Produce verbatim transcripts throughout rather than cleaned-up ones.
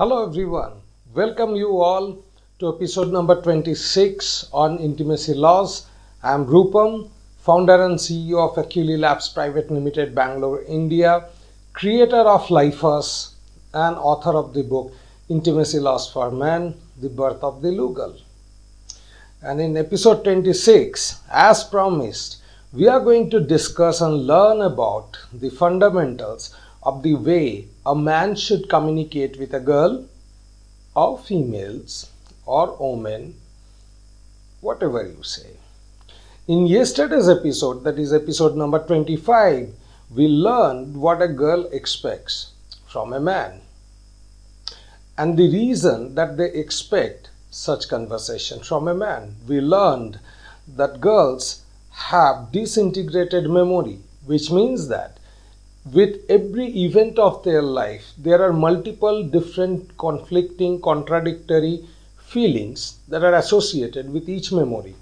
Hello everyone, welcome you all to episode number twenty-six on Intimacy Laws. I am Rupam, founder and C E O of Achille Labs Private Limited, Bangalore, India, creator of Lifers and author of the book Intimacy Laws for Men, The Birth of the Lugal. And in episode twenty-six, as promised, we are going to discuss and learn about the fundamentals of the way a man should communicate with a girl or females or women, whatever you say. In yesterday's episode, that is episode number twenty-five, we learned what a girl expects from a man and the reason that they expect such conversation from a man. We learned that girls have disintegrated memory, which means that with every event of their life, there are multiple different conflicting, contradictory feelings that are associated with each memory.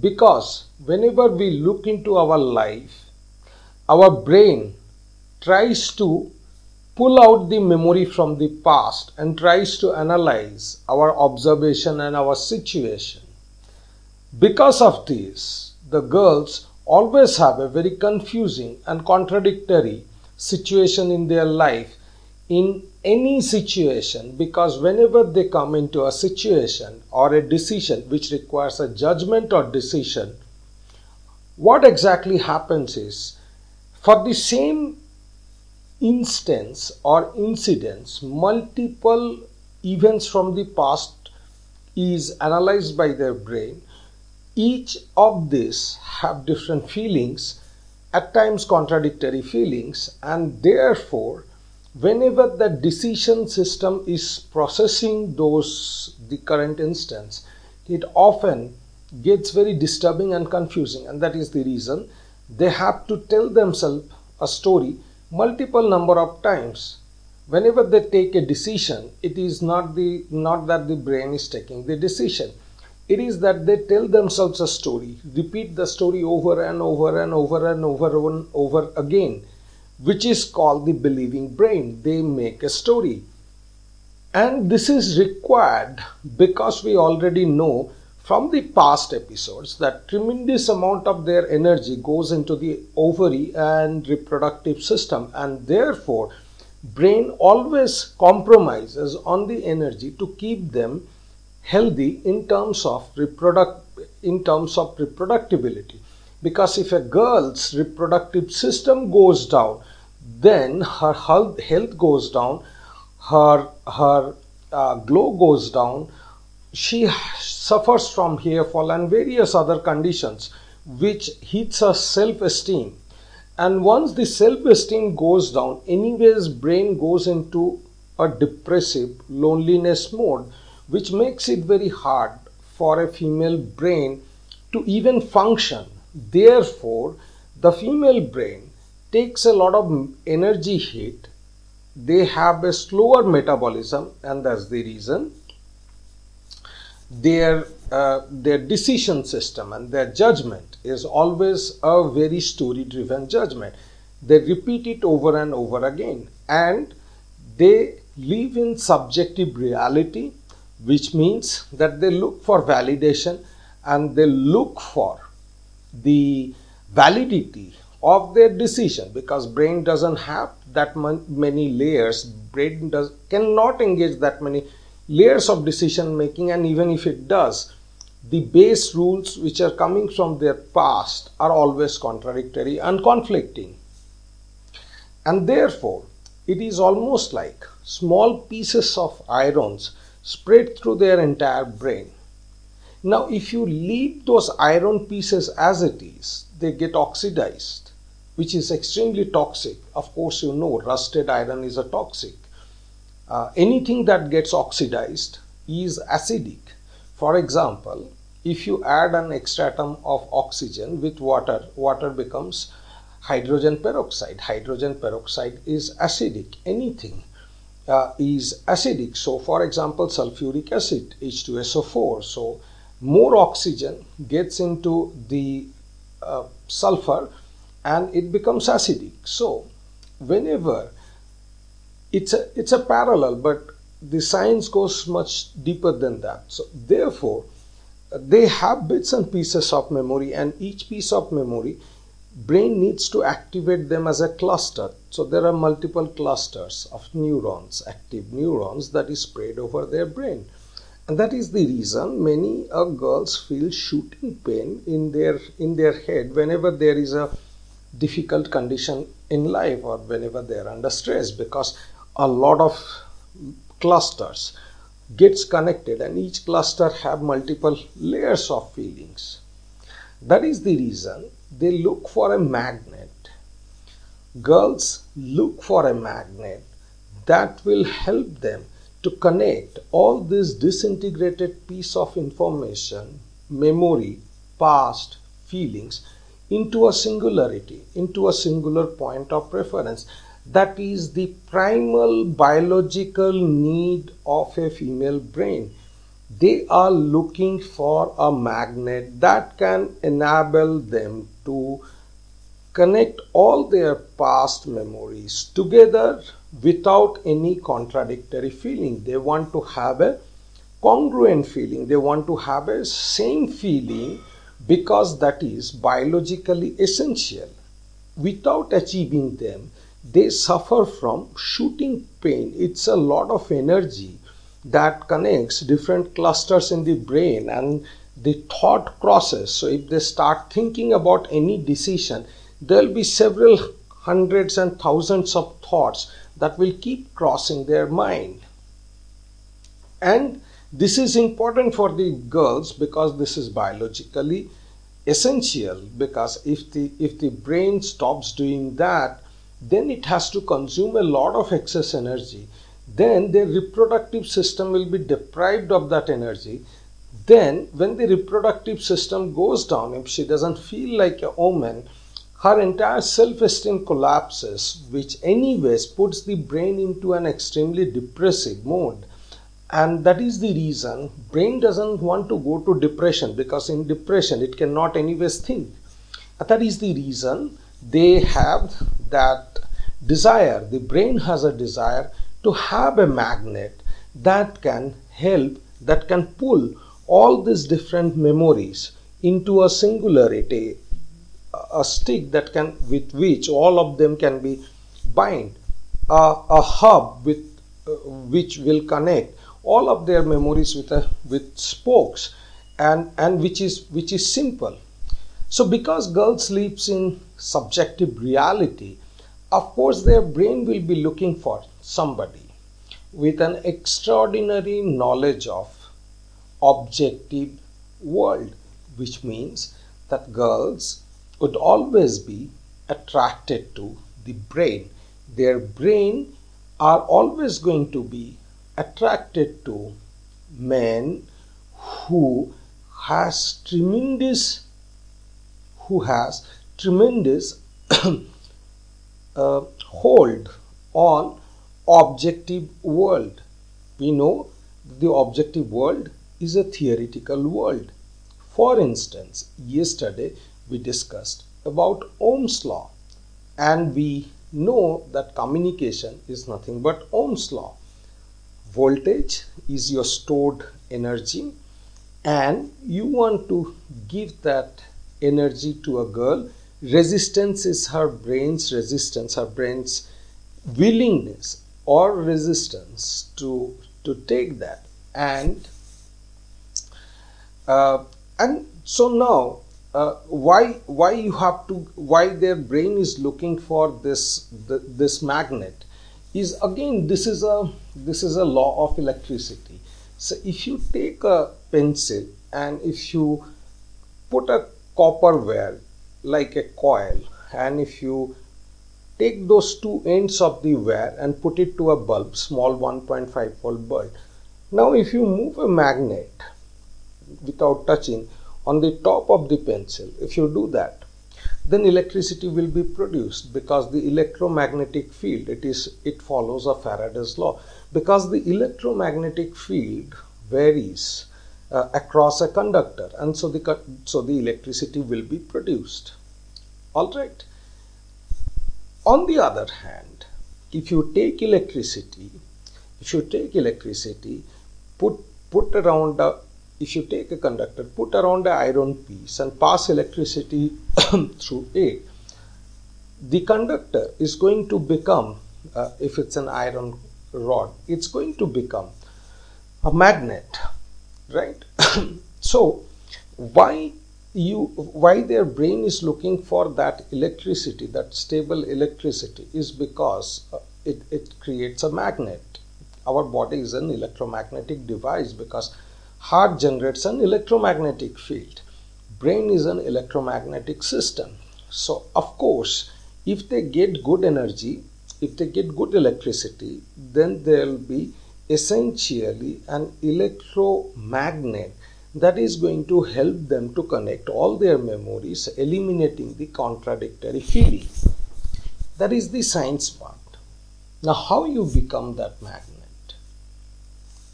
Because whenever we look into our life, our brain tries to pull out the memory from the past and tries to analyze our observation and our situation. Because of this, the girls always have a very confusing and contradictory situation in their life, in any situation, because whenever they come into a situation or a decision which requires a judgment or decision, what exactly happens is, for the same instance or incidents, multiple events from the past is analyzed by their brain. Each of these have different feelings, at times contradictory feelings, and therefore whenever the decision system is processing those the current instance, it often gets very disturbing and confusing, and that is the reason they have to tell themselves a story multiple number of times. Whenever they take a decision, it is not the not that the brain is taking the decision. It is that they tell themselves a story, repeat the story over and over and over and over and over again, which is called the believing brain. They make a story. And this is required because we already know from the past episodes that tremendous amount of their energy goes into the ovary and reproductive system, and therefore brain always compromises on the energy to keep them healthy in terms of reproduct in terms of reproductibility. Because if a girl's reproductive system goes down, then her health, health goes down, her her uh, glow goes down, she suffers from hairfall and various other conditions which hits her self-esteem. And once the self-esteem goes down, anyways brain goes into a depressive loneliness mode, which makes it very hard for a female brain to even function. Therefore, the female brain takes a lot of energy hit. They have a slower metabolism, and that's the reason their uh, their decision system and their judgment is always a very story-driven judgment. They repeat it over and over again, and they live in subjective reality, which means that they look for validation and they look for the validity of their decision, because brain doesn't have that many layers. Brain does cannot engage that many layers of decision making, and even if it does, the base rules which are coming from their past are always contradictory and conflicting. And therefore, it is almost like small pieces of irons spread through their entire brain. Now, if you leave those iron pieces as it is, they get oxidized, which is extremely toxic. Of course, you know, rusted iron is a toxic. Uh, anything that gets oxidized is acidic. For example, if you add an extra atom of oxygen with water, water becomes hydrogen peroxide. Hydrogen peroxide is acidic. Anything Uh, is acidic. So, for example, sulfuric acid, H two S O four. So, more oxygen gets into the uh, sulfur and it becomes acidic. So, whenever it's a, it's a parallel, but the science goes much deeper than that. So therefore, they have bits and pieces of memory, and each piece of memory, brain needs to activate them as a cluster. So there are multiple clusters of neurons, active neurons that is spread over their brain. And that is the reason many uh, girls feel shooting pain in their, in their head whenever there is a difficult condition in life or whenever they are under stress, because a lot of clusters gets connected, and each cluster have multiple layers of feelings. That is the reason they look for a magnet. Girls look for a magnet that will help them to connect all this disintegrated piece of information, memory, past, feelings into a singularity, into a singular point of reference. That is the primal biological need of a female brain. They are looking for a magnet that can enable them to connect all their past memories together without any contradictory feeling. They want to have a congruent feeling. They want to have a same feeling, because that is biologically essential. Without achieving them, they suffer from shooting pain. It's a lot of energy that connects different clusters in the brain and the thought process. So if they start thinking about any decision, there will be several hundreds and thousands of thoughts that will keep crossing their mind. And this is important for the girls because this is biologically essential, because if the if the brain stops doing that, then it has to consume a lot of excess energy. Then their reproductive system will be deprived of that energy. Then when the reproductive system goes down, if she doesn't feel like a woman, her entire self-esteem collapses, which anyways puts the brain into an extremely depressive mode. And that is the reason brain doesn't want to go to depression, because in depression it cannot anyways think. That is the reason they have that desire. The brain has a desire to have a magnet that can help, that can pull all these different memories into a singularity, a stick that can, with which all of them can be bind, uh, a hub with uh, which will connect all of their memories with a, with spokes, and and which is which is simple. So because girls lives in subjective reality, of course their brain will be looking for somebody with an extraordinary knowledge of objective world, which means that girls would always be attracted to the brain. Their brain are always going to be attracted to men who has tremendous who has tremendous uh, hold on objective world. We know the objective world is a theoretical world. For instance, yesterday we discussed about Ohm's law, and we know that communication is nothing but Ohm's law. Voltage is your stored energy, and you want to give that energy to a girl. Resistance is her brain's resistance, her brain's willingness or resistance to to take that. And uh, and so now uh, why why you have to why their brain is looking for this the, this magnet is, again, this is a this is a law of electricity. So if you take a pencil and if you put a copper wire like a coil, and if you take those two ends of the wire and put it to a bulb, small one point five volt bulb. Now if you move a magnet without touching on the top of the pencil, if you do that, then electricity will be produced, because the electromagnetic field, it is it follows a Faraday's law, because the electromagnetic field varies uh, across a conductor, and so the so the electricity will be produced. All right. On the other hand, if you take electricity, if you take electricity, put put around a, if you take a conductor, put around an iron piece and pass electricity through it, the conductor is going to become, uh, if it's an iron rod, it's going to become a magnet, right? So why you why their brain is looking for that electricity, that stable electricity, is because it, it creates a magnet. Our body is an electromagnetic device because heart generates an electromagnetic field. Brain is an electromagnetic system. So of course, if they get good energy, if they get good electricity, then there will be essentially an electromagnet that is going to help them to connect all their memories, eliminating the contradictory feeling. That is the science part. Now, how you become that magnet?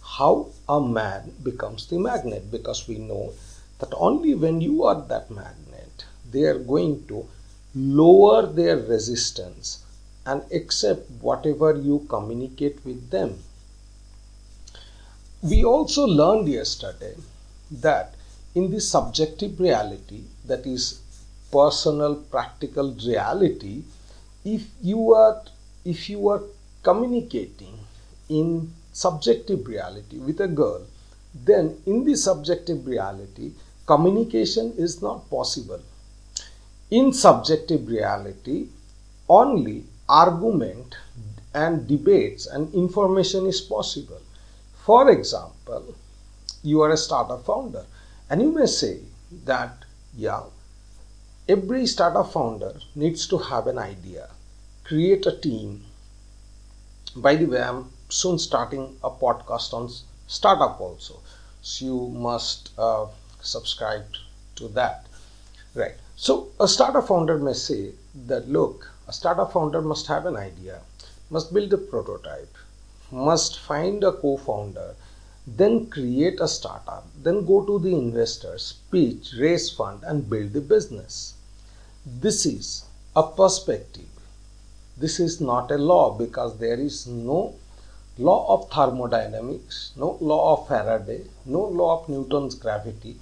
How a man becomes the magnet? Because we know that only when you are that magnet, they are going to lower their resistance and accept whatever you communicate with them. We also learned yesterday that in the subjective reality, that is personal practical reality, if you are if you are communicating in subjective reality with a girl, then in the subjective reality communication is not possible. In subjective reality, only argument and debates and information is possible. For example, you are a startup founder and you may say that, yeah, every startup founder needs to have an idea, create a team. By the way, I'm soon starting a podcast on startup also, so you must uh, subscribe to that, right? So a startup founder may say that, look, a startup founder must have an idea, must build a prototype, must find a co-founder, then create a startup, then go to the investors, pitch, raise fund, and build the business. This is a perspective. This is not a law, because there is no law of thermodynamics, no law of Faraday, no law of Newton's gravity,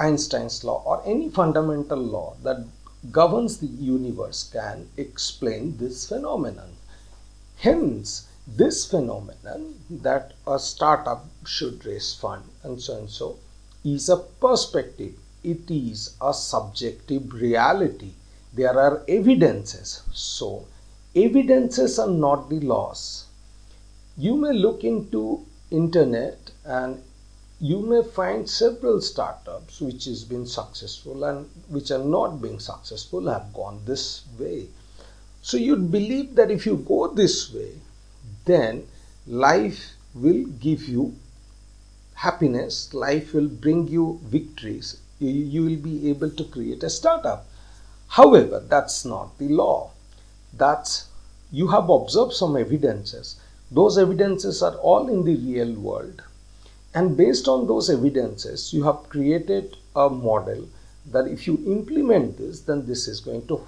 Einstein's law, or any fundamental law that governs the universe can explain this phenomenon. Hence, this phenomenon that a startup should raise fund and so and so is a perspective. It is a subjective reality. There are evidences. So, evidences are not the laws. You may look into internet and you may find several startups which has been successful and which are not being successful have gone this way. So you'd believe that if you go this way, then life will give you happiness, life will bring you victories, you, you will be able to create a startup. However, that's not the law. That's, you have observed some evidences. Those evidences are all in the real world. And based on those evidences, you have created a model that if you implement this, then this is going to,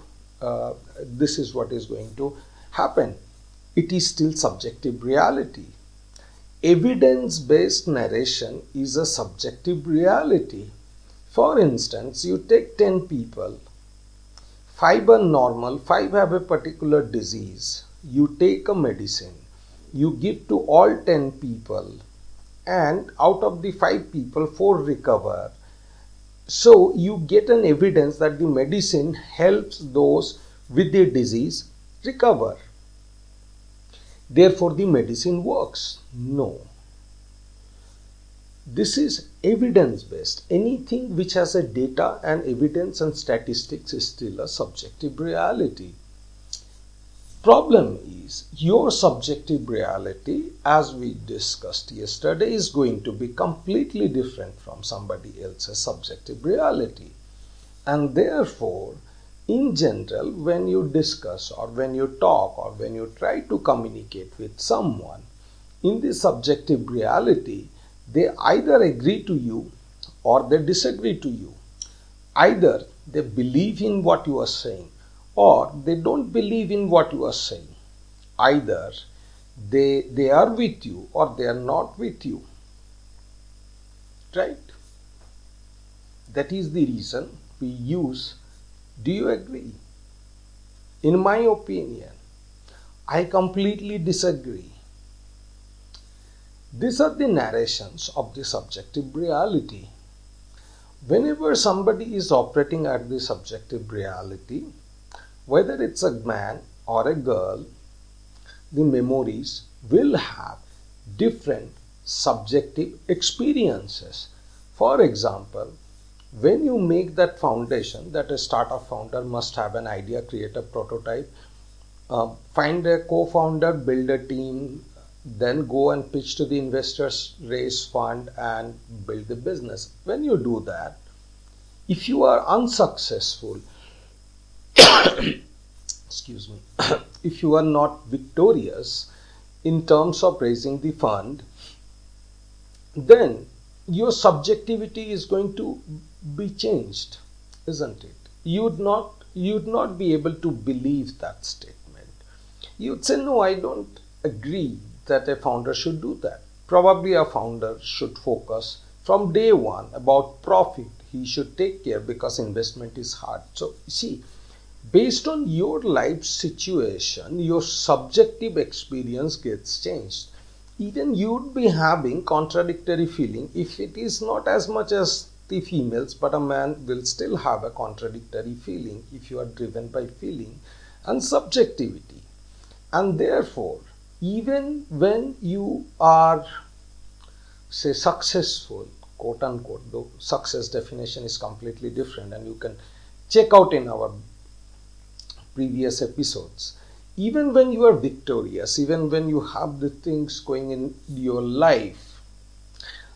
uh, this is what is going to happen. It is still subjective reality. Evidence-based narration is a subjective reality. For instance, you take ten people, five are normal, five have a particular disease. You take a medicine, you give to all ten people, and out of the five people, four recover. So you get an evidence that the medicine helps those with the disease recover. Therefore, the medicine works. No. This is evidence-based. Anything which has a data and evidence and statistics is still a subjective reality. Problem is, your subjective reality, as we discussed yesterday, is going to be completely different from somebody else's subjective reality. And therefore, in general, when you discuss or when you talk or when you try to communicate with someone, in the subjective reality, they either agree to you or they disagree to you. Either they believe in what you are saying or they don't believe in what you are saying. either they they are with you or they are not with you, right? That is the reason we use "do you agree?" In my opinion, I completely disagree. These are the narrations of the subjective reality. Whenever somebody is operating at the subjective reality, whether it's a man or a girl, the memories will have different subjective experiences. For example, when you make that foundation that a startup founder must have an idea, create a prototype, uh, find a co-founder, build a team, then go and pitch to the investors, raise fund and build the business. When you do that, if you are unsuccessful, excuse me, if you are not victorious in terms of raising the fund, then your subjectivity is going to be changed, isn't it? You'd not, you'd not be able to believe that statement. You'd say, no, I don't agree that a founder should do that. Probably a founder should focus from day one about profit. He should take care because investment is hard. So you see, based on your life situation, your subjective experience gets changed. Even you'd be having contradictory feeling. If it is not as much as the females, but a man will still have a contradictory feeling if you are driven by feeling and subjectivity. And therefore, even when you are, say, successful, quote unquote, though success definition is completely different and you can check out in our previous episodes, even when you are victorious, even when you have the things going in your life,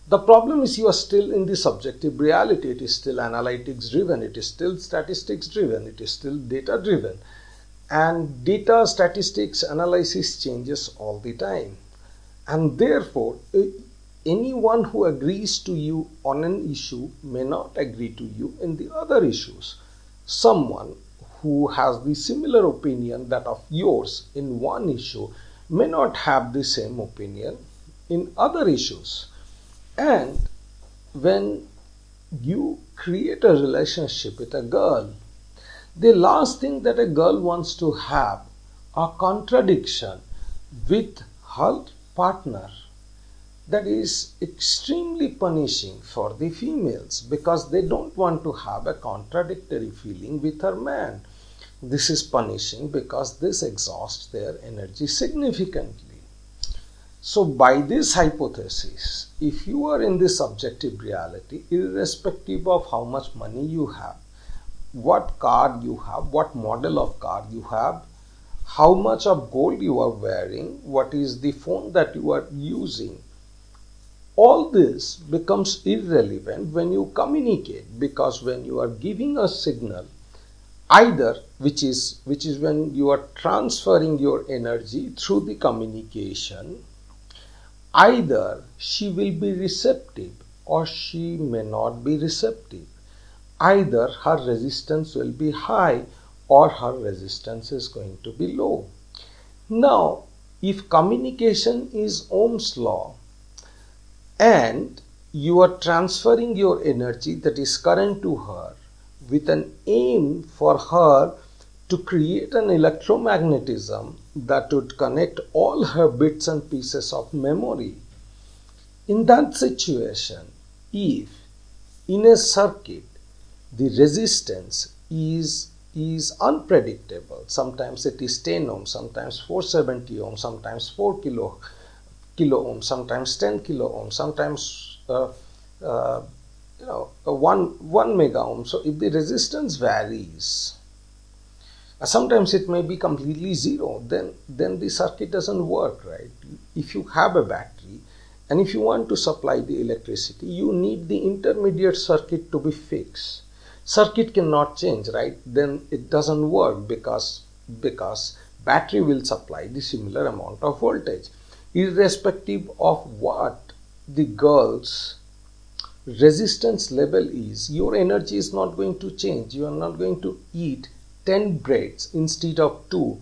the problem is you are still in the subjective reality. It is still analytics driven, it is still statistics driven, it is still data driven. And data, statistics, analysis changes all the time. And therefore, anyone who agrees to you on an issue may not agree to you in the other issues. Someone who has the similar opinion that of yours in one issue may not have the same opinion in other issues. And when you create a relationship with a girl, the last thing that a girl wants to have are contradiction with her partner. That is extremely punishing for the females because they don't want to have a contradictory feeling with her man. This is punishing because this exhausts their energy significantly. So by this hypothesis, if you are in the subjective reality, irrespective of how much money you have, what car you have, what model of car you have, how much of gold you are wearing, what is the phone that you are using, all this becomes irrelevant when you communicate, because when you are giving a signal, either which is which is when you are transferring your energy through the communication, either she will be receptive or she may not be receptive. Either her resistance will be high or her resistance is going to be low. Now, if communication is Ohm's law and you are transferring your energy that is current to her with an aim for her to create an electromagnetism that would connect all her bits and pieces of memory, in that situation, if in a circuit the resistance is, is unpredictable. Sometimes it is ten ohms, sometimes four seventy ohms, sometimes four kilo, kilo ohms, sometimes ten kilo ohms, sometimes uh, uh, you know, one, one mega ohm. So if the resistance varies, uh, sometimes it may be completely zero, then, then the circuit doesn't work, right? If you have a battery and if you want to supply the electricity, you need the intermediate circuit to be fixed. Circuit cannot change, right? Then it doesn't work because, because battery will supply the similar amount of voltage. Irrespective of what the girl's resistance level is, your energy is not going to change. You are not going to eat ten breads instead of two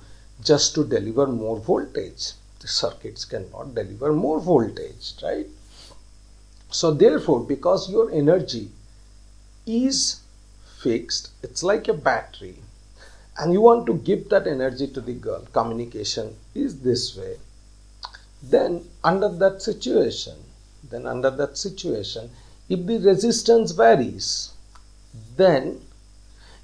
just to deliver more voltage. The circuits cannot deliver more voltage, right? So therefore, because your energy is fixed, it's like a battery, and you want to give that energy to the girl, communication is this way, then under that situation, then under that situation, if the resistance varies, then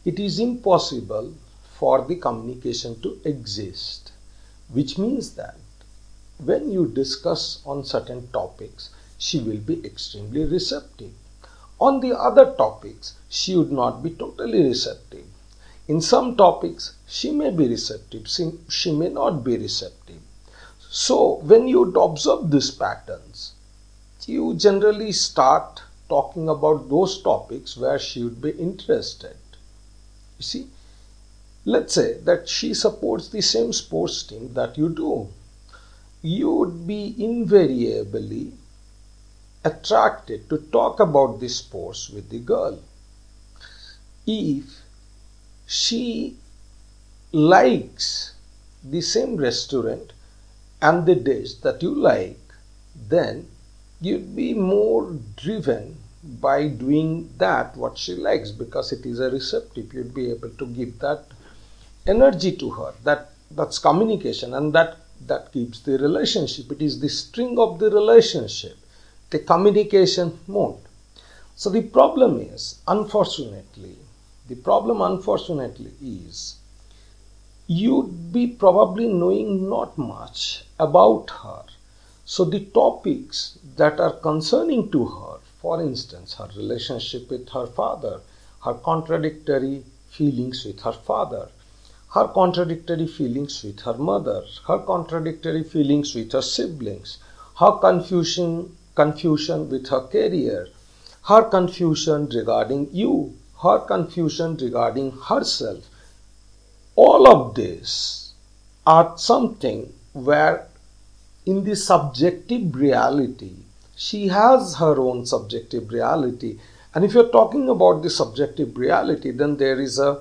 it is impossible for the communication to exist, which means that when you discuss on certain topics, she will be extremely receptive. On the other topics, she would not be totally receptive. In some topics, she may be receptive, she may not be receptive. So, when you observe these patterns, you generally start talking about those topics where she would be interested. You see, let's say that she supports the same sports team that you do. You would be invariably attracted to talk about the sports with the girl. If she likes the same restaurant and the dish that you like, then you'd be more driven by doing that what she likes, because it is a receptive. You'd be able to give that energy to her. That that's communication, and that that keeps the relationship. It is the string of the relationship, the communication mode. So the problem is, unfortunately, the problem unfortunately is you'd be probably knowing not much about her. So the topics that are concerning to her, for instance, her relationship with her father, her contradictory feelings with her father, her contradictory feelings with her mother, her contradictory feelings with her siblings, her confusion, confusion with her career, her confusion regarding you, her confusion regarding herself, all of this are something where in the subjective reality, she has her own subjective reality. And if you're talking about the subjective reality, then there is a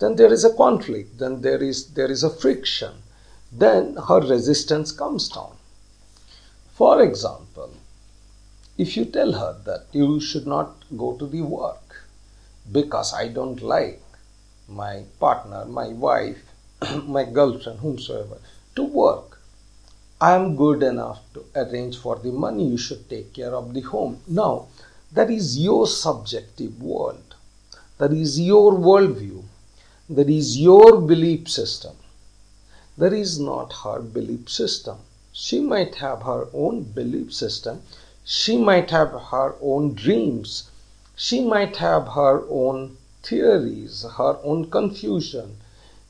then there is a conflict, then there is there is a friction, then her resistance comes down. For example, if you tell her that you should not go to the work because I don't like my partner, my wife, my girlfriend, whomsoever, to work. I am good enough to arrange for the money. You should take care of the home. Now, that is your subjective world. That is your worldview. That is your belief system. That is not her belief system. She might have her own belief system. She might have her own dreams. She might have her own theories, her own confusion.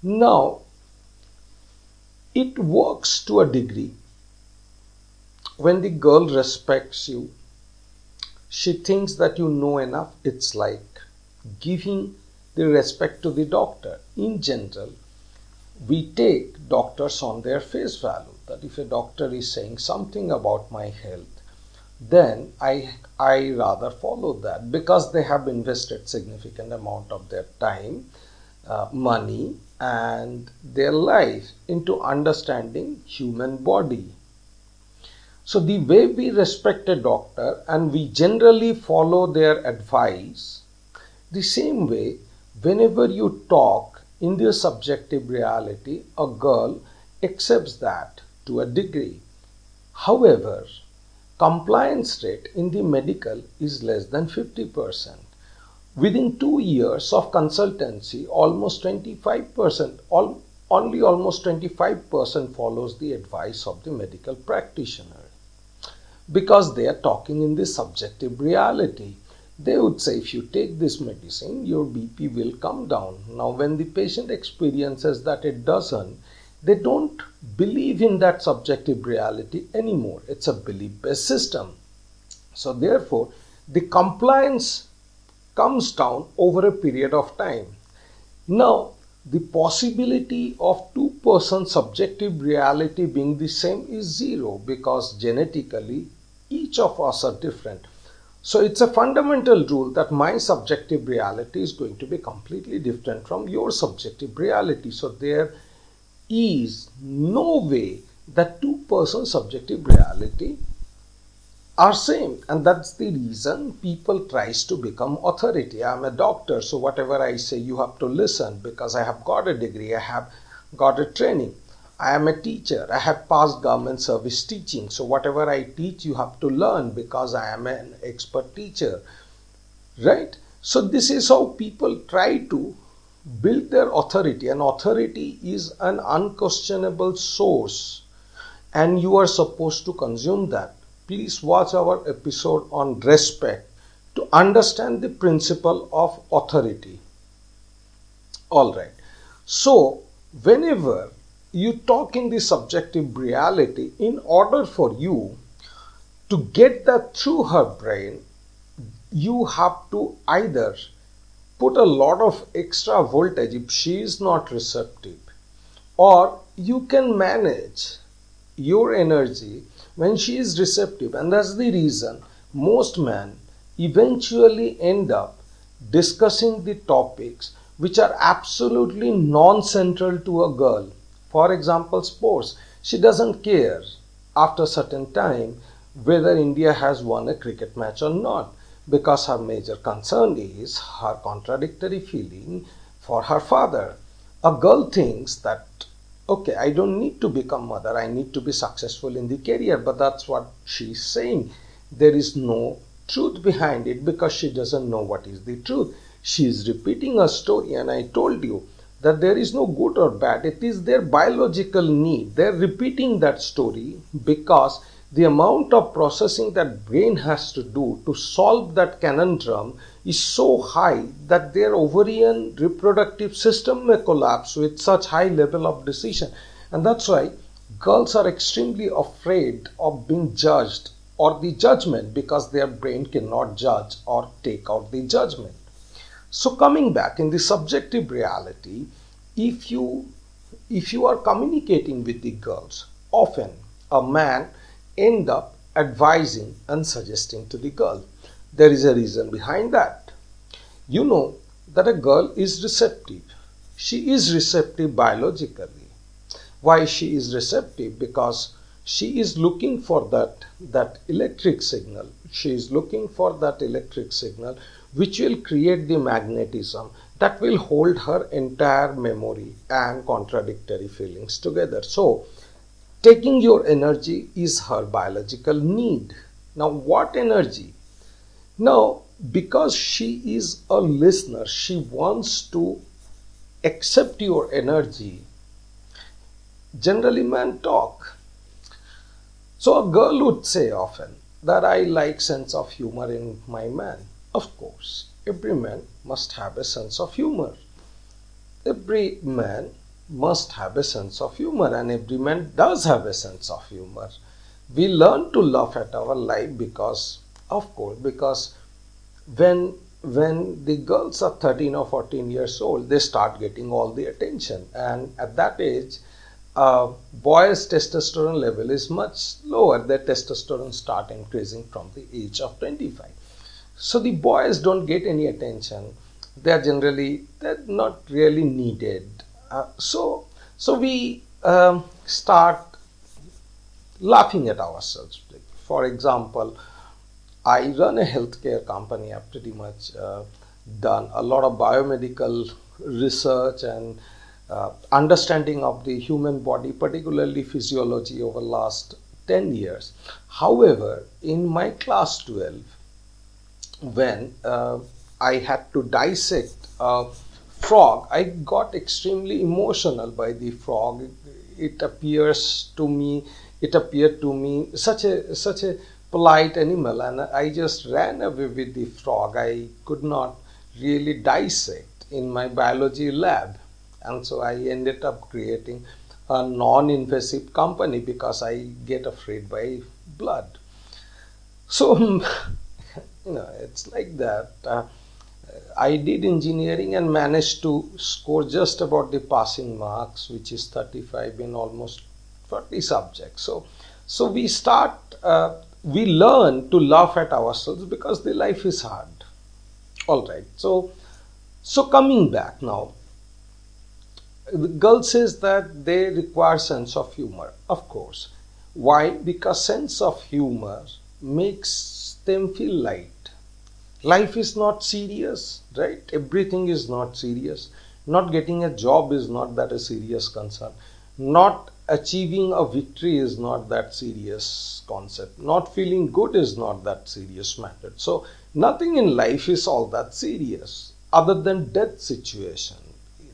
Now, it works to a degree. When the girl respects you, she thinks that you know enough. It's like giving the respect to the doctor. In general, we take doctors on their face value, that if a doctor is saying something about my health, then I, I rather follow that, because they have invested significant amount of their time, uh, money and their life into understanding human body. So the way we respect a doctor and we generally follow their advice, the same way whenever you talk in their subjective reality, a girl accepts that to a degree. However, compliance rate in the medical is less than fifty percent. Within two years of consultancy, almost twenty-five percent, all, only almost twenty-five percent follows the advice of the medical practitioner, because they are talking in this subjective reality. They would say, if you take this medicine, your B P will come down. Now, when the patient experiences that it doesn't, they don't believe in that subjective reality anymore. It's a belief-based system. So, therefore, the compliance comes down over a period of time. Now, the possibility of two persons' subjective reality being the same is zero, because genetically each of us are different. So it's a fundamental rule that my subjective reality is going to be completely different from your subjective reality. So there is no way that two persons' subjective reality are same, and that's the reason people tries to become authority. I'm a doctor, so whatever I say you have to listen because I have got a degree, I have got a training. I am a teacher, I have passed government service teaching, so whatever I teach you have to learn because I am an expert teacher, right? So this is how people try to build their authority, and authority is an unquestionable source and you are supposed to consume that. Please watch our episode on respect to understand the principle of authority. Alright, so whenever you talk in the subjective reality, in order for you to get that through her brain, you have to either put a lot of extra voltage if she is not receptive, or you can manage your energy when she is receptive. And that's the reason most men eventually end up discussing the topics which are absolutely non-central to a girl. For example, sports. She doesn't care after a certain time whether India has won a cricket match or not, because her major concern is her contradictory feeling for her father. A girl thinks that, okay, I don't need to become mother, I need to be successful in the career, but that's what she's saying. There is no truth behind it because she doesn't know what is the truth. She is repeating a story, and I told you that there is no good or bad. It is their biological need. They're repeating that story because the amount of processing that brain has to do to solve that conundrum is so high that their ovarian reproductive system may collapse with such high level of decision. And that's why girls are extremely afraid of being judged or the judgment, because their brain cannot judge or take out the judgment. So coming back in the subjective reality, if you if you are communicating with the girls, often a man end up advising and suggesting to the girl. There is a reason behind that. You know that a girl is receptive. She is receptive biologically. Why she is receptive? Because she is looking for that that electric signal. She is looking for that electric signal which will create the magnetism that will hold her entire memory and contradictory feelings together. So, taking your energy is her biological need. Now, what energy? Now, because she is a listener, she wants to accept your energy. Generally, men talk. So, a girl would say often that I like sense of humor in my man. Of course, every man must have a sense of humor. Every man must have a sense of humor, and every man does have a sense of humor. We learn to laugh at our life because, of course, because when, when the girls are thirteen or fourteen years old, they start getting all the attention. And at that age, uh, boys' testosterone level is much lower. Their testosterone starts increasing from the age of twenty-five. So the boys don't get any attention. They are generally, they're not really needed. Uh, so, so we um, start laughing at ourselves. Like, for example, I run a healthcare company. I've pretty much uh, done a lot of biomedical research and uh, understanding of the human body, particularly physiology, over the last ten years. However, in my class twelve, when uh, I had to dissect a frog, I got extremely emotional by the frog. It appears to me, it appeared to me such a such a polite animal, and I just ran away with the frog. I could not really dissect in my biology lab, and so I ended up creating a non-invasive company because I get afraid by blood. So. You know, it's like that. Uh, I did engineering and managed to score just about the passing marks, which is thirty-five in almost forty subjects. So, so we start, uh, we learn to laugh at ourselves because the life is hard. All right. So, so coming back now, the girl says that they require sense of humor. Of course. Why? Because sense of humor makes them feel light. Life is not serious, right? Everything is not serious. Not getting a job is not that a serious concern. Not achieving a victory is not that serious concept. Not feeling good is not that serious matter. So nothing in life is all that serious other than death situation.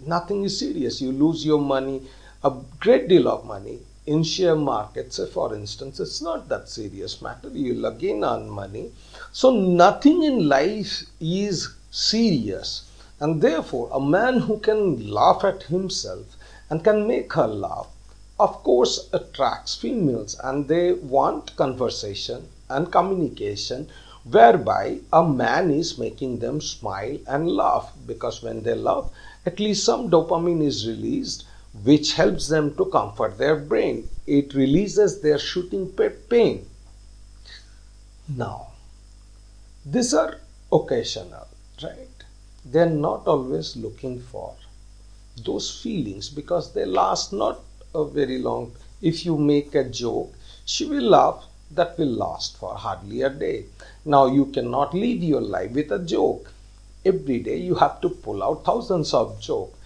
Nothing is serious. You lose your money, a great deal of money. In share markets, for instance, it's not that serious matter. You'll again earn money. So nothing in life is serious. And therefore, a man who can laugh at himself and can make her laugh, of course, attracts females. And they want conversation and communication whereby a man is making them smile and laugh. Because when they laugh, at least some dopamine is released, which helps them to comfort their brain. It releases their shooting pain. Now, these are occasional, right? They're not always looking for those feelings because they last not a very long. If you make a joke, she will laugh. That will last for hardly a day. Now, you cannot live your life with a joke. Every day, you have to pull out thousands of jokes.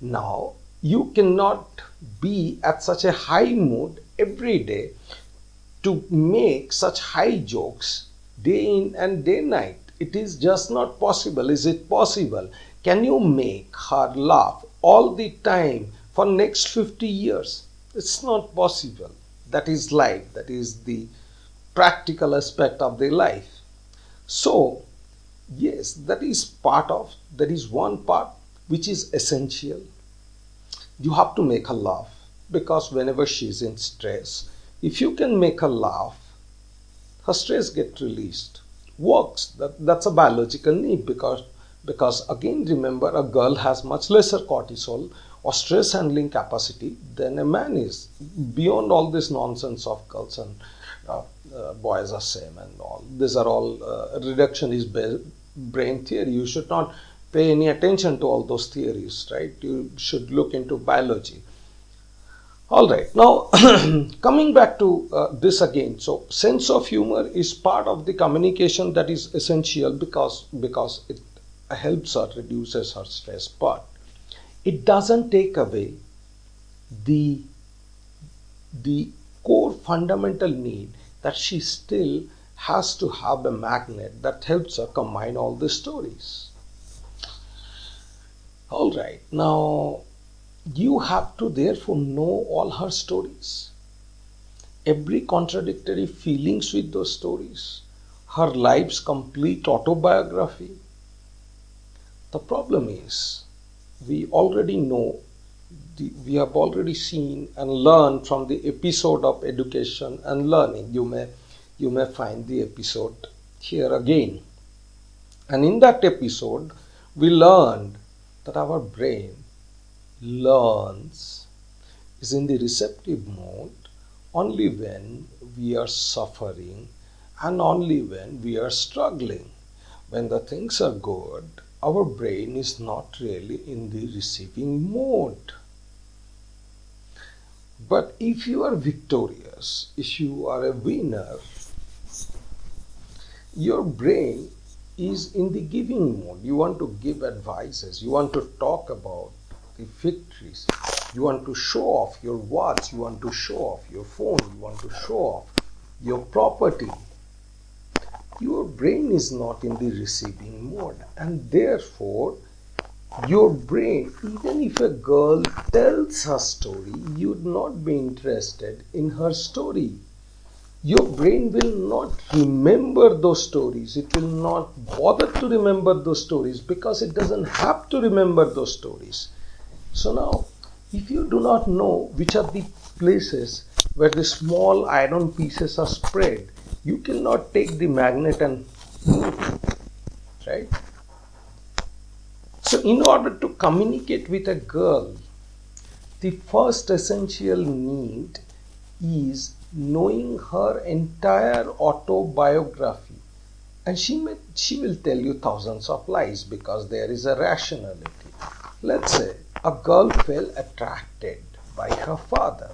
Now, you cannot be at such a high mood every day to make such high jokes day in and day night. It is just not possible. Is it possible? Can you make her laugh all the time for next fifty years? It's not possible. That is life. That is the practical aspect of the life. So, yes, that is part of, that is one part which is essential. You have to make her laugh because whenever she is in stress, if you can make her laugh, her stress gets released. Works. That, that's a biological need because, because again, remember, a girl has much lesser cortisol or stress handling capacity than a man is. Beyond all this nonsense of girls and uh, uh, boys are same and all. These are all uh, reductionist brain theory. You should not pay any attention to all those theories, right? You should look into biology. All right. Now, coming back to uh, this again. So, sense of humor is part of the communication that is essential because, because it helps her, reduces her stress. But it doesn't take away the, the core fundamental need that she still has to have a magnet that helps her combine all the stories. All right. Now, you have to therefore know all her stories. Every contradictory feelings with those stories. Her life's complete autobiography. The problem is, we already know, the, we have already seen and learned from the episode of education and learning. You may, you may find the episode here again. And in that episode, we learned that our brain learns, is in the receptive mode only when we are suffering and only when we are struggling. When the things are good, our brain is not really in the receiving mode. But if you are victorious, if you are a winner, your brain is in the giving mode. You want to give advices. You want to talk about the victories. You want to show off your watch. You want to show off your phone. You want to show off your property. Your brain is not in the receiving mode. And therefore, your brain, even if a girl tells her story, you'd not be interested in her story. Your brain will not remember those stories. It will not bother to remember those stories because it doesn't have to remember those stories. So now, if you do not know which are the places where the small iron pieces are spread, you cannot take the magnet and move it, right? So in order to communicate with a girl, the first essential need is knowing her entire autobiography. And she may, she will tell you thousands of lies because there is a rationality. Let's say a girl felt attracted by her father.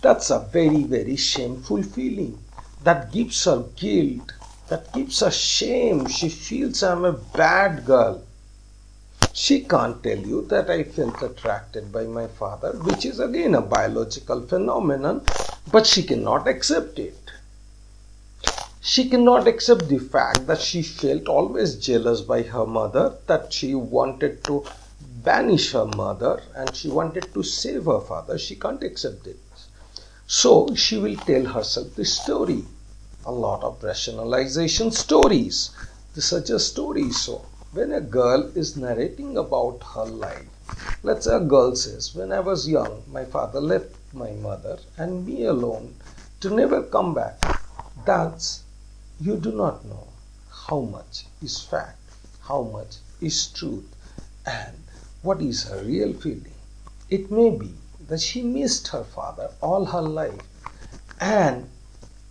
That's a very, very shameful feeling. That gives her guilt. That gives her shame. She feels I'm a bad girl. She can't tell you that I felt attracted by my father, which is again a biological phenomenon, but she cannot accept it. She cannot accept the fact that she felt always jealous by her mother, that she wanted to banish her mother and she wanted to save her father. She can't accept it. So she will tell herself this story. A lot of rationalization stories. These are just stories. So when a girl is narrating about her life, let's say a girl says, when I was young, my father left my mother and me alone to never come back. That's you do not know how much is fact, how much is truth, and what is her real feeling. It may be that she missed her father all her life, and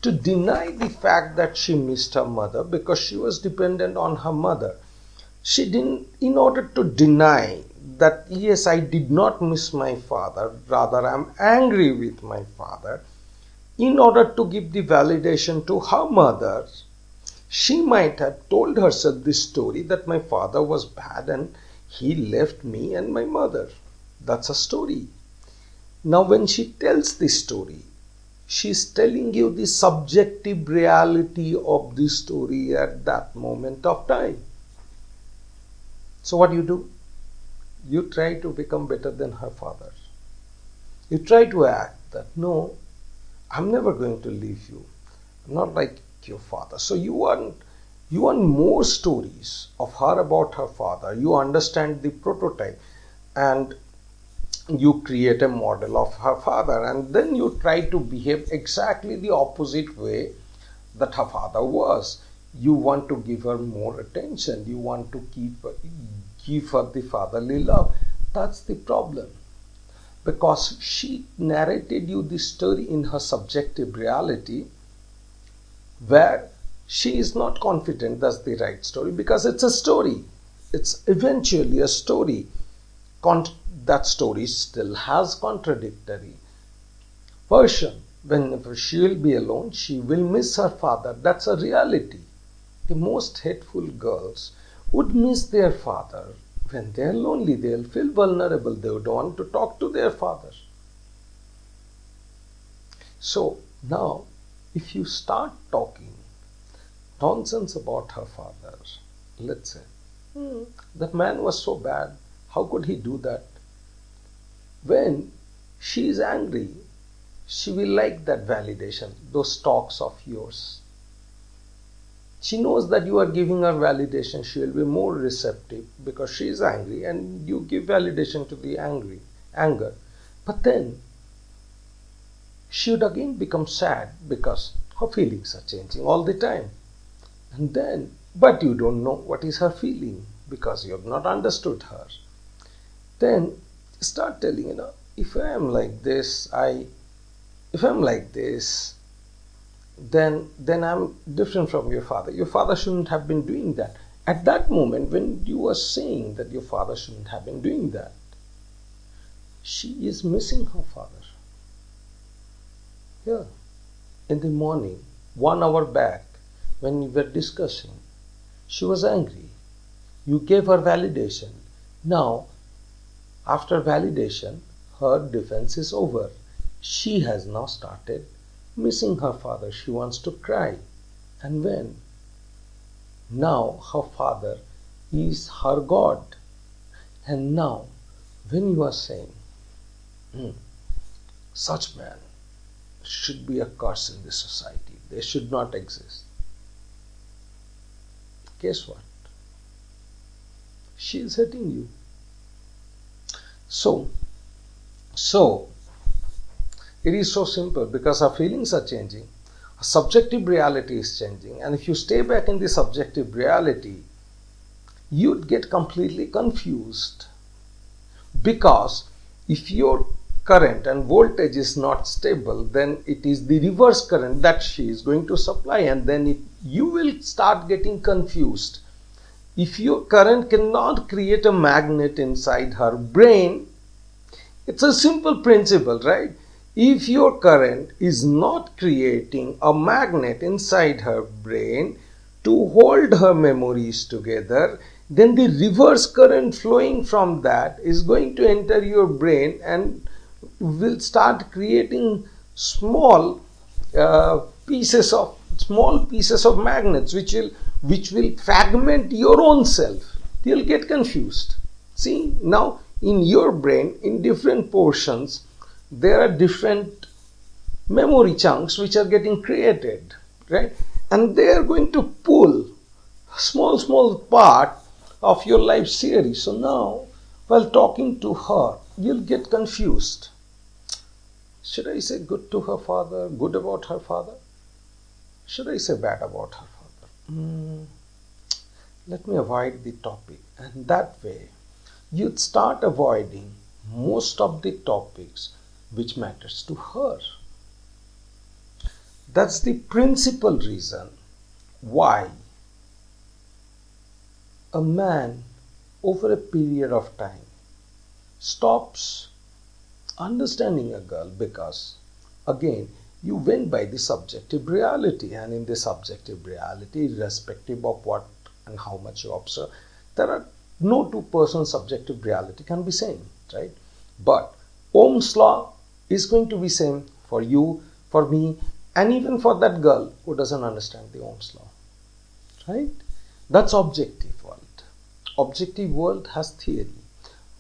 to deny the fact that she missed her mother because she was dependent on her mother, she didn't, in order to deny that, yes, I did not miss my father, rather I'm angry with my father, in order to give the validation to her mother, she might have told herself this story that my father was bad and he left me and my mother. That's a story. Now when she tells this story, she is telling you the subjective reality of this story at that moment of time. So what do you do? You try to become better than her father. You try to act that, no, I'm never going to leave you. I'm not like your father. So you want, you want more stories of her about her father. You understand the prototype and you create a model of her father. And then you try to behave exactly the opposite way that her father was. You want to give her more attention. You want to keep, give her the fatherly love. That's the problem. Because she narrated you this story in her subjective reality where she is not confident that's the right story because it's a story. It's eventually a story. Cont- that story still has contradictory version. Whenever she will be alone, she will miss her father. That's a reality. The most hateful girls would miss their father. When they are lonely, they will feel vulnerable. They would want to talk to their father. So now, if you start talking nonsense about her father, let's say, hmm, that man was so bad. How could he do that? When she is angry, she will like that validation, those talks of yours. She knows that you are giving her validation. She will be more receptive because she is angry and you give validation to the angry, anger. But then she would again become sad because her feelings are changing all the time. And then, but you don't know what is her feeling because you have not understood her. Then start telling, you know, if I am like this, I, if I am like this, then then I'm different from your father. Your father shouldn't have been doing that. At that moment, when you are saying that your father shouldn't have been doing that, she is missing her father. Yeah. In the morning, one hour back, when we were discussing, she was angry. You gave her validation. Now, after validation, her defense is over. She has now started missing her father. She wants to cry. And when? Now her father is her God. And now when you are saying, hmm, such man should be a curse in this society. They should not exist. Guess what? She is hurting you. So, so, it is so simple because our feelings are changing. Our subjective reality is changing. And if you stay back in the subjective reality, you'd get completely confused. Because if your current and voltage is not stable, then it is the reverse current that she is going to supply. And then it, you will start getting confused. If your current cannot create a magnet inside her brain, It's a simple principle, right? If your current is not creating a magnet inside her brain to hold her memories together, then the reverse current flowing from that is going to enter your brain and will start creating small uh, pieces of small pieces of magnets which will which will fragment your own self. You'll get confused. See, now in your brain, in different portions, there are different memory chunks which are getting created, right? And they are going to pull small small part of your life series. So now while talking to her, you'll get confused. Should I say good to her father, good about her father? Should I say bad about her father? Mm, let me avoid the topic. And that way, you'd start avoiding most of the topics which matters to her. That's the principal reason why a man over a period of time stops understanding a girl, because again you went by the subjective reality, and in the subjective reality, irrespective of what and how much you observe, there are no two persons subjective reality can be same, right? But Ohm's law is going to be same for you, for me, and even for that girl who doesn't understand the Ohm's law, right? That's objective world. Objective world has theory.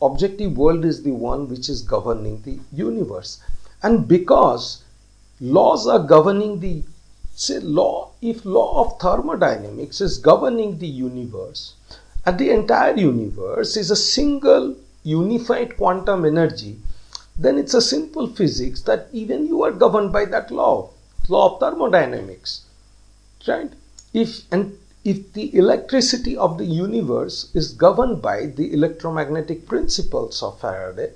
Objective world is the one which is governing the universe, and because laws are governing the, say law, if law of thermodynamics is governing the universe, and the entire universe is a single unified quantum energy, then it's a simple physics that even you are governed by that law, law of thermodynamics, right? If and If the electricity of the universe is governed by the electromagnetic principles of Faraday,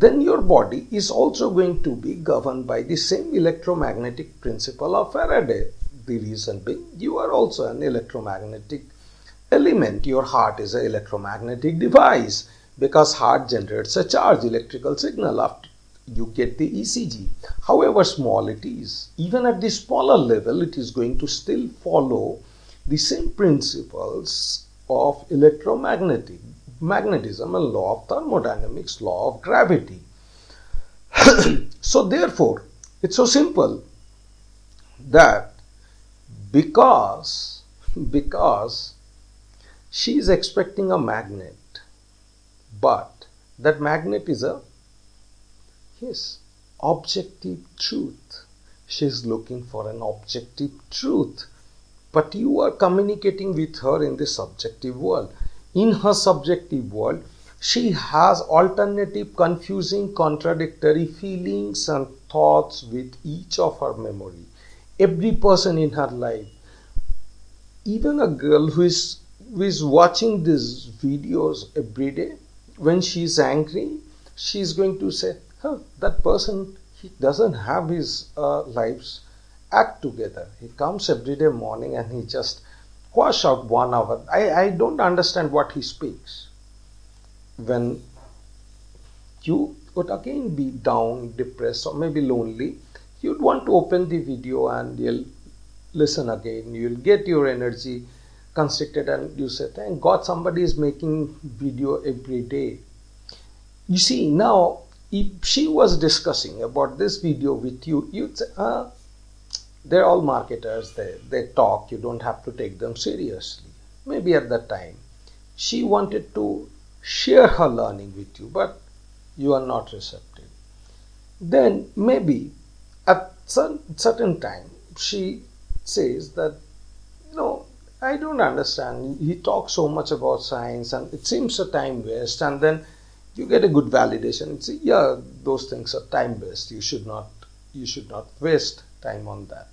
then your body is also going to be governed by the same electromagnetic principle of Faraday. The reason being, you are also an electromagnetic element. Your heart is an electromagnetic device because heart generates a charge, electrical signal. After you get the E C G, however small it is, even at the smaller level, it is going to still follow the same principles of electromagnetic magnetism and law of thermodynamics, law of gravity. So therefore, it's so simple that because because she is expecting a magnet, but that magnet is a yes objective truth. She is looking for an objective truth. But you are communicating with her in the subjective world. In her subjective world, she has alternative, confusing, contradictory feelings and thoughts with each of her memory. Every person in her life, even a girl who is, who is watching these videos every day, when she is angry, she is going to say, oh, that person, he doesn't have his uh, lives act together. He comes every day morning and he just wash out one hour. I, I don't understand what he speaks. When you would again be down, depressed, or maybe lonely, you'd want to open the video and you'll listen again. You'll get your energy constricted and you say, thank God somebody is making video every day. You see, now if she was discussing about this video with you, you'd say, ah, they're all marketers, they, they talk, you don't have to take them seriously. Maybe at that time, she wanted to share her learning with you, but you are not receptive. Then maybe at some certain time, she says that, no, I don't understand. He talks so much about science and it seems a time waste, and then you get a good validation. It's, yeah, those things are time waste. You should not, you should not waste time on that.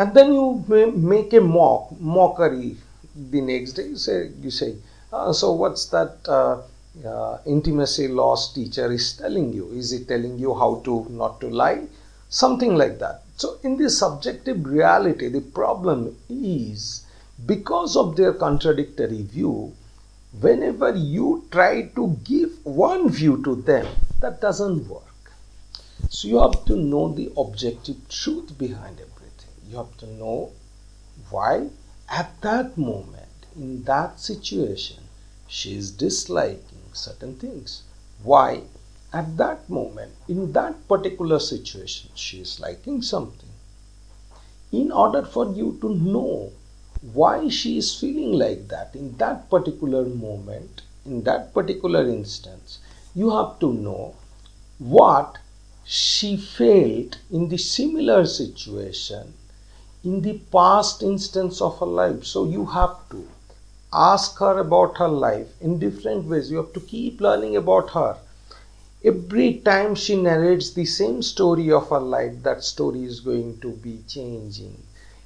And then you may make a mock mockery the next day. You say, you say uh, so what's that uh, uh, intimacy laws teacher is telling you? Is he telling you how to not to lie? Something like that. So in this subjective reality, the problem is because of their contradictory view, whenever you try to give one view to them, That doesn't work. So you have to know the objective truth behind everything. You have to know why at that moment, in that situation, she is disliking certain things. Why at that moment, in that particular situation, she is liking something. In order for you to know why she is feeling like that in that particular moment, in that particular instance, you have to know what she failed in the similar situation in the past instance of her life. So you have to ask her about her life in different ways. You have to keep learning about her. Every time she narrates the same story of her life, that story is going to be changing.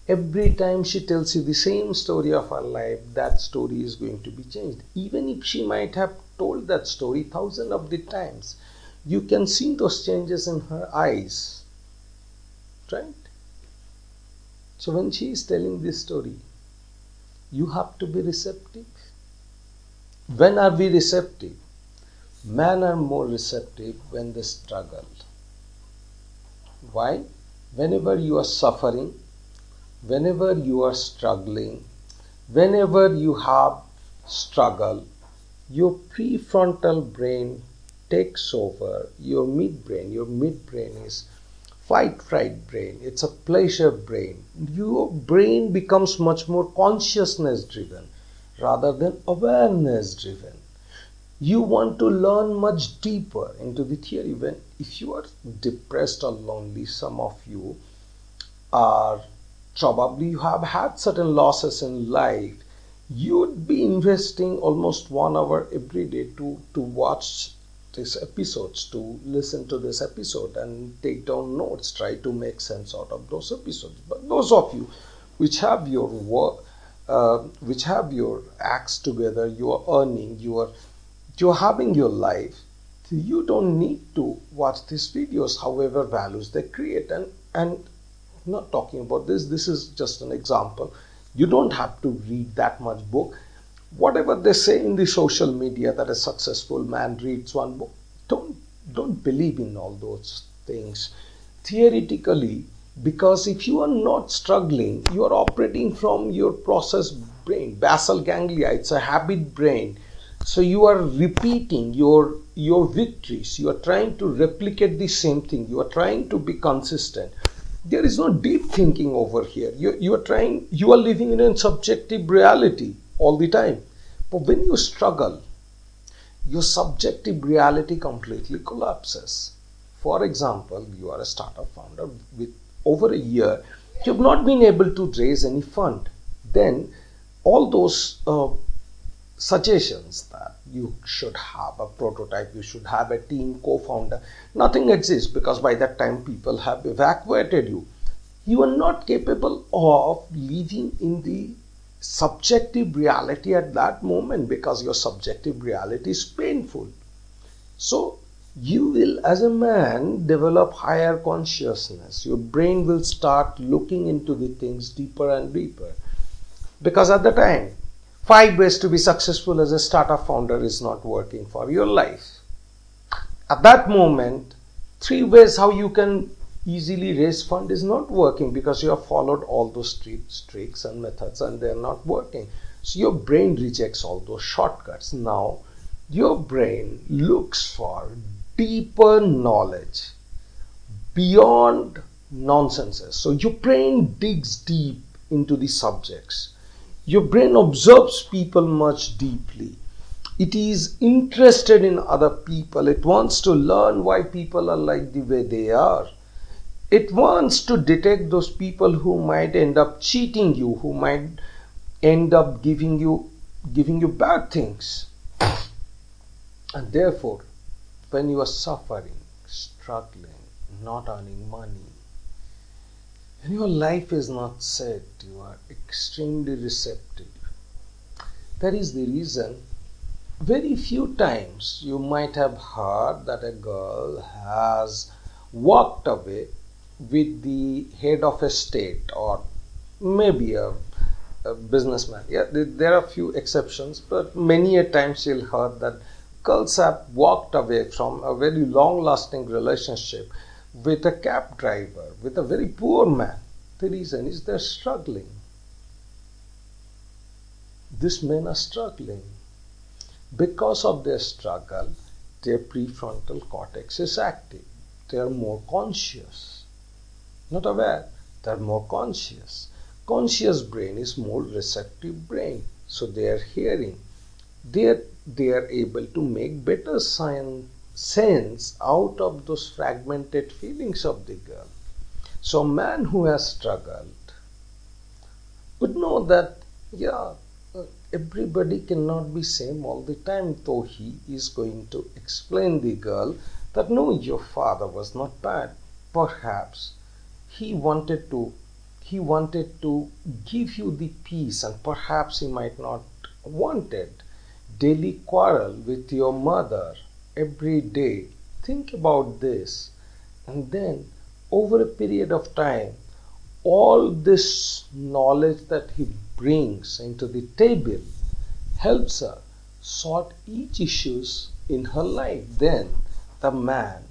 Every time she tells you the same story of her life, that story is going to be changed. Even if she might have told that story thousands of the times, you can see those changes in her eyes, right? So when she is telling this story, you have to be receptive. When are we receptive? Men are more receptive when they struggle. Why? Whenever you are suffering, whenever you are struggling, whenever you have struggle, your prefrontal brain takes over your midbrain. Your midbrain is fight fright brain. It's a pleasure brain. Your brain becomes much more consciousness driven rather than awareness driven. You want to learn much deeper into the theory. When if you are depressed or lonely, some of you are probably you have had certain losses in life. You'd be investing almost one hour every day to, to watch these episodes, to listen to this episode and take down notes, try to make sense out of those episodes. But those of you which have your work, uh, which have your acts together, you are earning, you are you're having your life, you don't need to watch these videos, however values they create. And and I'm not talking about this, this is just an example. You don't have to read that much book. Whatever they say in the social media that a successful man reads one book, don't, don't believe in all those things. Theoretically, because if you are not struggling, you are operating from your process brain, basal ganglia, it's a habit brain. So you are repeating your, your victories. You are trying to replicate the same thing. You are trying to be consistent. There is no deep thinking over here. You, you are trying, you are living in a subjective reality all the time. But when you struggle, your subjective reality completely collapses. For example, you are a startup founder with over a year, you have not been able to raise any fund. Then all those uh, suggestions that you should have a prototype, you should have a team, co-founder, nothing exists because by that time people have evacuated you. You are not capable of living in the subjective reality at that moment because your subjective reality is painful. So you will, as a man, develop higher consciousness. Your brain will start looking into the things deeper and deeper. Because at the time, five ways to be successful as a startup founder is not working for your life. At that moment, three ways how you can easily raise fund is not working because you have followed all those tricks and methods and they are not working. So your brain rejects all those shortcuts. Now your brain looks for deeper knowledge beyond nonsenses. So your brain digs deep into the subjects. Your brain observes people much deeply. It is interested in other people. It wants to learn why people are like the way they are. It wants to detect those people who might end up cheating you, who might end up giving you, giving you bad things. And therefore, when you are suffering, struggling, not earning money, when your life is not set, you are extremely receptive. That is the reason very few times you might have heard that a girl has walked away with the head of a state or maybe a, a businessman. Yeah, there are few exceptions, but many a time she'll heard that Culsap walked away from a very long-lasting relationship with a cab driver, with a very poor man. The reason is they're struggling. These men are struggling. Because of their struggle, their prefrontal cortex is active. They are more conscious. Not aware, they are more conscious. Conscious brain is more receptive brain. So they are hearing. They are, they are able to make better science, sense out of those fragmented feelings of the girl. So a man who has struggled would know that, yeah, everybody cannot be same all the time, though he is going to explain the girl that, no, your father was not bad. Perhaps he wanted to, he wanted to give you the peace, and perhaps he might not want it. Daily quarrel with your mother every day. Think about this. And then over a period of time, all this knowledge that he brings into the table helps her sort each issues in her life. Then the man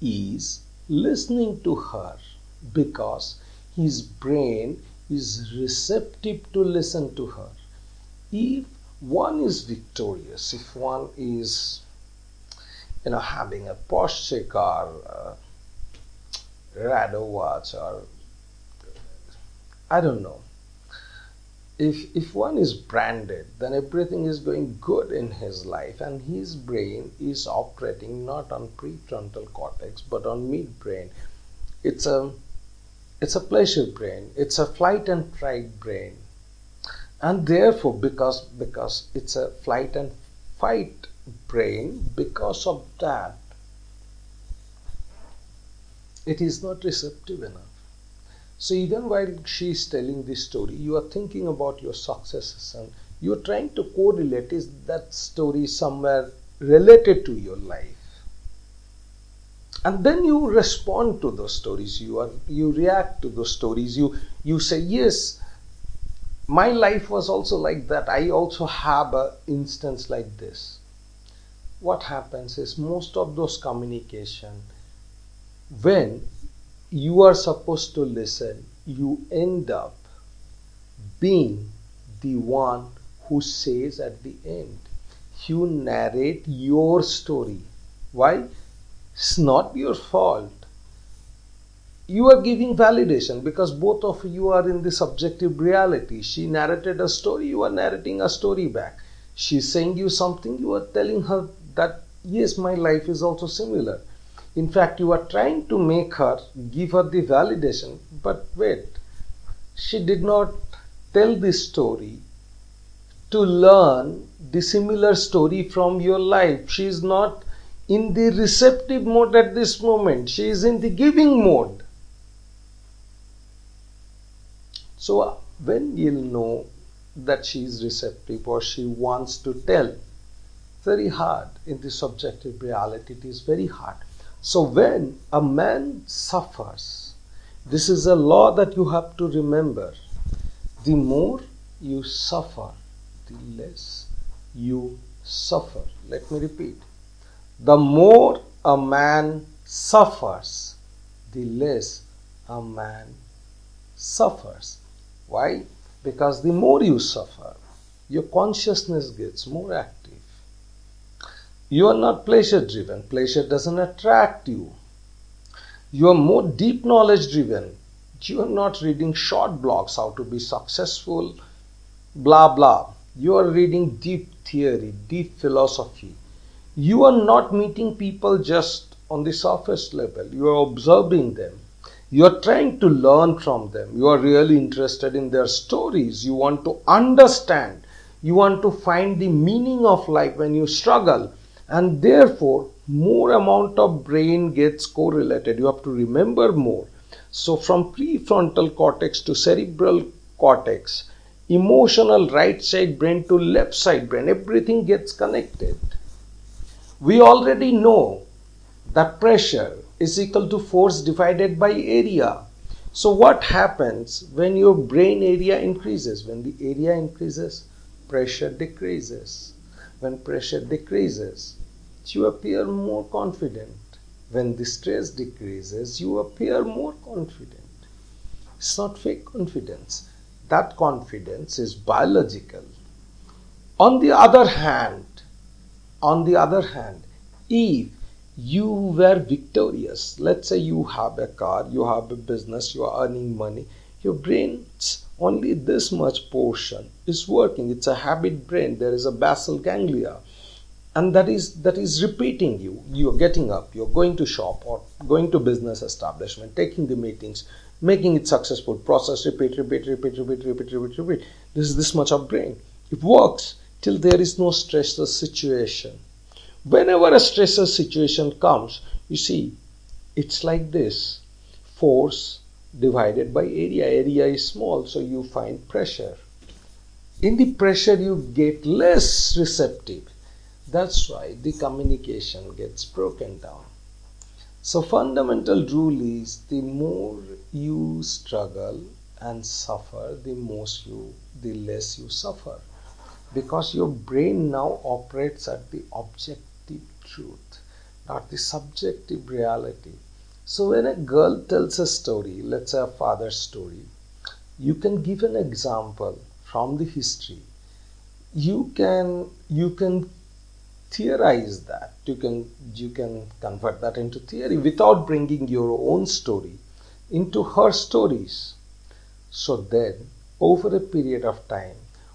is listening to her because his brain is receptive to listen to her. If one is victorious, if one is, you know, having a Porsche car, a Rado watch, or I don't know, If, if one is branded, then everything is going good in his life, and his brain is operating not on prefrontal cortex but on midbrain. It's a, it's a pleasure brain. It's a flight and fight brain. And therefore, because, because it's a flight and fight brain, because of that, it is not receptive enough. So even while she is telling this story, you are thinking about your successes and you are trying to correlate is that story somewhere related to your life. And then you respond to those stories. You are you react to those stories. You you say, yes, my life was also like that. I also have an instance like this. What happens is most of those communication, when you are supposed to listen, you end up being the one who says at the end. You narrate your story. Why? It's not your fault. You are giving validation because both of you are in the subjective reality. She narrated a story, you are narrating a story back. She's saying you something, you are telling her that, yes, my life is also similar. In fact, you are trying to make her, give her the validation, but wait, she did not tell this story to learn the similar story from your life. She is not in the receptive mode at this moment. She is in the giving mode. So when you'll know that she is receptive or she wants to tell, very hard. In the subjective reality, it is very hard. So when a man suffers, this is a law that you have to remember. The more you suffer, the less you suffer. Let me repeat. The more a man suffers, the less a man suffers. Why? Because the more you suffer, your consciousness gets more active. You are not pleasure driven. Pleasure doesn't attract you. You are more deep knowledge driven. You are not reading short blogs, how to be successful, blah blah. You are reading deep theory, deep philosophy. You are not meeting people just on the surface level. You are observing them. You are trying to learn from them. You are really interested in their stories. You want to understand. You want to find the meaning of life when you struggle. And therefore, more amount of brain gets correlated. You have to remember more. So from prefrontal cortex to cerebral cortex, emotional right side brain to left side brain, everything gets connected. We already know that pressure is equal to force divided by area. So what happens when your brain area increases? When the area increases, pressure decreases. when pressure decreases, you appear more confident. When the stress decreases, you appear more confident. It's not fake confidence. That confidence is biological. On the other hand, on the other hand, if you were victorious, let's say you have a car, you have a business, you are earning money, your brain's only this much portion is working. It's a habit brain. There is a basal ganglia. And that is that is repeating you. You're getting up, you're going to shop or going to business establishment, taking the meetings, making it successful, process, repeat, repeat, repeat, repeat, repeat, repeat, repeat. This is this much of brain. It works till there is no stressor situation. Whenever a stressor situation comes, you see, it's like this. Force divided by area. Area is small, so you find pressure. In the pressure, you get less receptive. That's why the communication gets broken down. So fundamental rule is the more you struggle and suffer, the most you, the less you suffer. Because your brain now operates at the objective truth, not the subjective reality. So when a girl tells a story, let's say a father's story, you can give an example from the history. You can, you can theorize that, you can you can convert that into theory without bringing your own story into her stories. So then, over a period of time,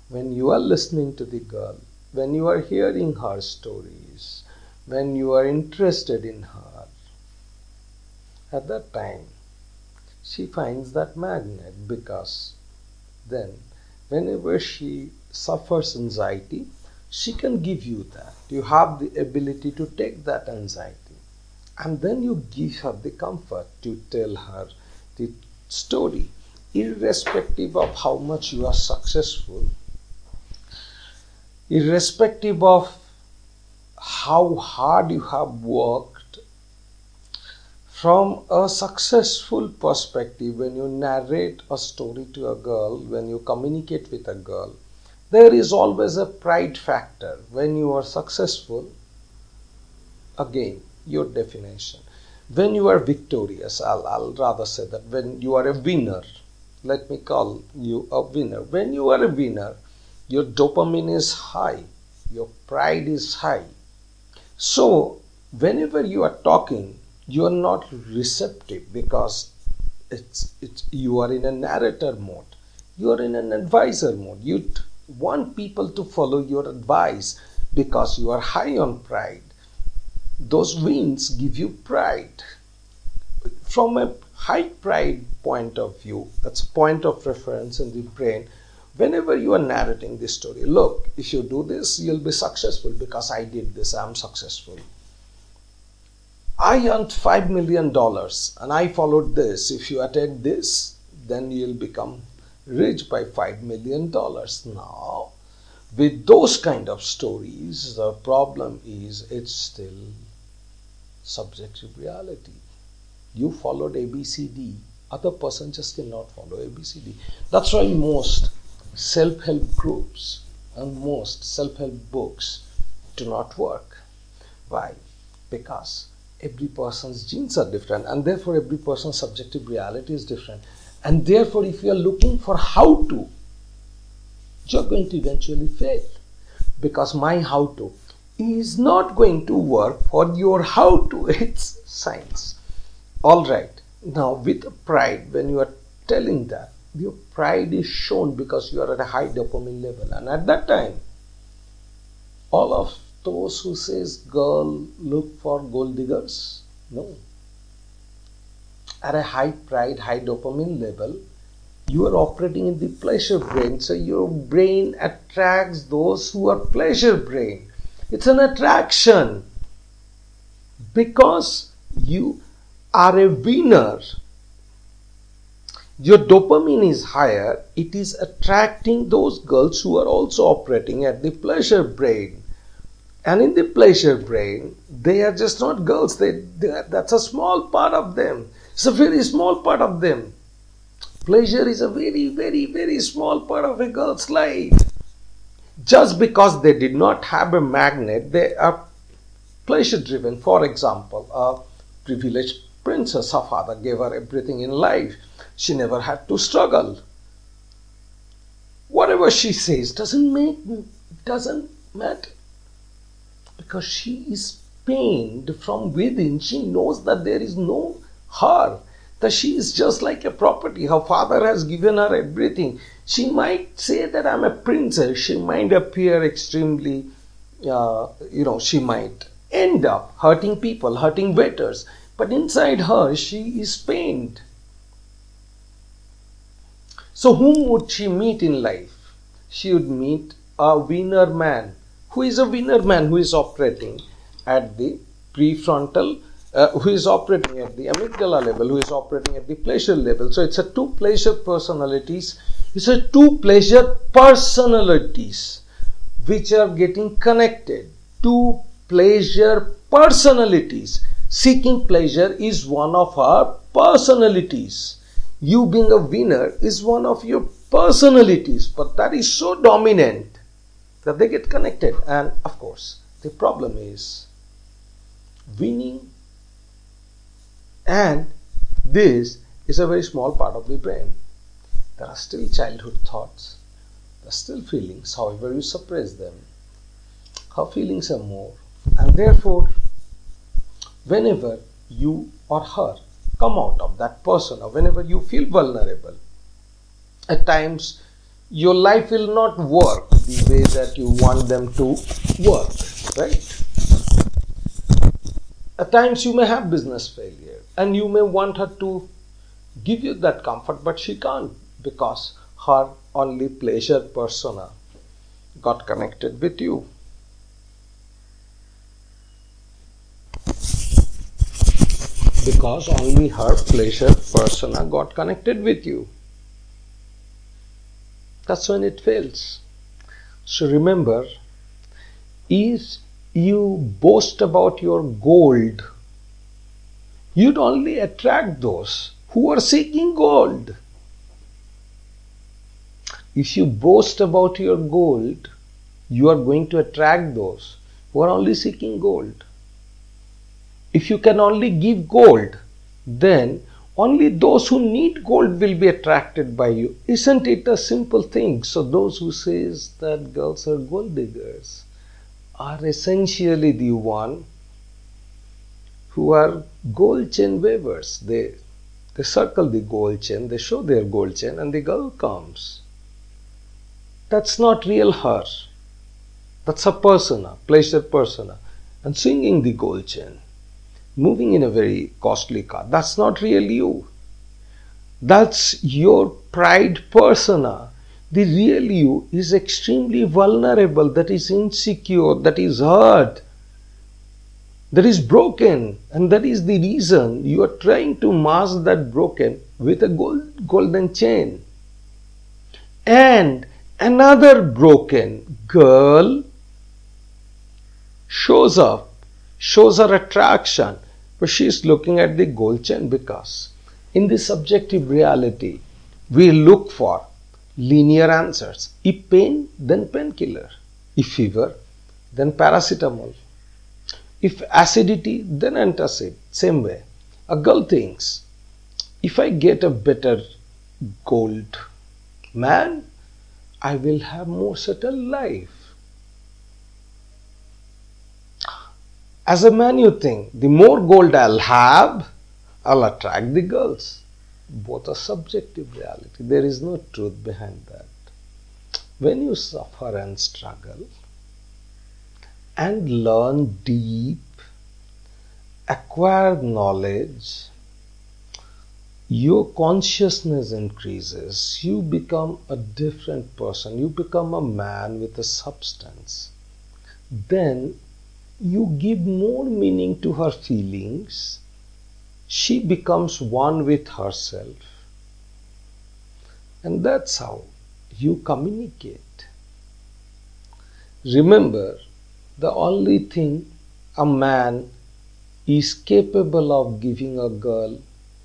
when you are listening to the girl, when you are hearing her stories, when you are interested in her, at that time, she finds that magnet, because then, whenever she suffers anxiety, she can give you that. You have the ability to take that anxiety. And then you give her the comfort to tell her the story, irrespective of how much you are successful, irrespective of how hard you have worked. From a successful perspective, when you narrate a story to a girl, when you communicate with a girl, there is always a pride factor. When you are successful, again, your definition. When you are victorious, I'll, I'll rather say that when you are a winner, let me call you a winner. When you are a winner, your dopamine is high, your pride is high. So, whenever you are talking, you are not receptive, because it's, it's, you are in a narrator mode. You are in an advisor mode. You t- want people to follow your advice because you are high on pride. Those wins give you pride. From a high pride point of view, that's a point of reference in the brain. Whenever you are narrating this story, look, if you do this, you'll be successful because I did this, I'm successful. I earned five million dollars and I followed this. If you attain this, then you'll become rich by five million dollars. Now, with those kind of stories, the problem is it's still subjective reality. You followed A B C D. Other person just cannot follow A B C D. That's why most self-help groups and most self-help books do not work. Why? Because every person's genes are different, and therefore every person's subjective reality is different. And therefore, if you are looking for how to, you are going to eventually fail. Because my how to is not going to work for your how to. It's science. All right. Now, with pride, when you are telling that, your pride is shown because you are at a high dopamine level. And at that time, all of those who says, girl, look for gold diggers. No. At a high pride, high dopamine level, you are operating in the pleasure brain. So your brain attracts those who are pleasure brain. It's an attraction. Because you are a winner, your dopamine is higher, it is attracting those girls who are also operating at the pleasure brain. And in the pleasure brain, they are just not girls. They, they are, that's a small part of them. It's a very small part of them. Pleasure is a very, very, very small part of a girl's life. just because they did not have a magnet, they are pleasure driven. For example, a privileged princess, her father gave her everything in life. She never had to struggle. Whatever she says doesn't make doesn't matter, because she is pained from within. She knows that there is no her, that she is just like a property. Her father has given her everything. She might say that I'm a princess. She might appear extremely, uh, you know, she might end up hurting people, hurting waiters. But inside her, she is pained. So whom would she meet in life? She would meet a winner man. Who is a winner man? Who is operating at the prefrontal, uh, who is operating at the amygdala level, who is operating at the pleasure level. So it's a two pleasure personalities. It's a two pleasure personalities which are getting connected. Two pleasure personalities. Seeking pleasure is one of our personalities. You being a winner is one of your personalities, but that is so dominant that they get connected. And of course, the problem is winning, and this is a very small part of the brain. There are still childhood thoughts, there are still feelings, however you suppress them. Our feelings are more, and therefore, whenever you or her come out of that person, or whenever you feel vulnerable, at times your life will not work the way that you want them to work, right? At times you may have business failure and you may want her to give you that comfort, but she can't because her only pleasure persona got connected with you. Because only her pleasure persona got connected with you. That's when it fails. So remember, if you boast about your gold, you'd only attract those who are seeking gold. If you boast about your gold, you are going to attract those who are only seeking gold. If you can only give gold, then only those who need gold will be attracted by you. Isn't it a simple thing? So those who says that girls are gold diggers are essentially the one who are gold chain wavers. They, they circle the gold chain, they show their gold chain, and the girl comes. That's not real her. That's a persona, pleasure persona, and swinging the gold chain, moving in a very costly car. That's not real you. That's your pride persona. The real you is extremely vulnerable, that is insecure, that is hurt, that is broken, and that is the reason you are trying to mask that broken with a gold, golden chain. And another broken girl shows up, shows her attraction, but she is looking at the gold chain, because in the subjective reality we look for linear answers. If pain, then painkiller. If fever, then paracetamol. If acidity, then antacid. Same way a girl thinks, if I get a better gold man, I will have more settled life. As a man, you think, the more gold I'll have, I'll attract the girls. Both are subjective reality. There is no truth behind that. When you suffer and struggle and learn deep, acquire knowledge, your consciousness increases. You become a different person. You become a man with a substance. Then you give more meaning to her feelings. She becomes one with herself. And that's how you communicate. Remember, the only thing a man is capable of giving a girl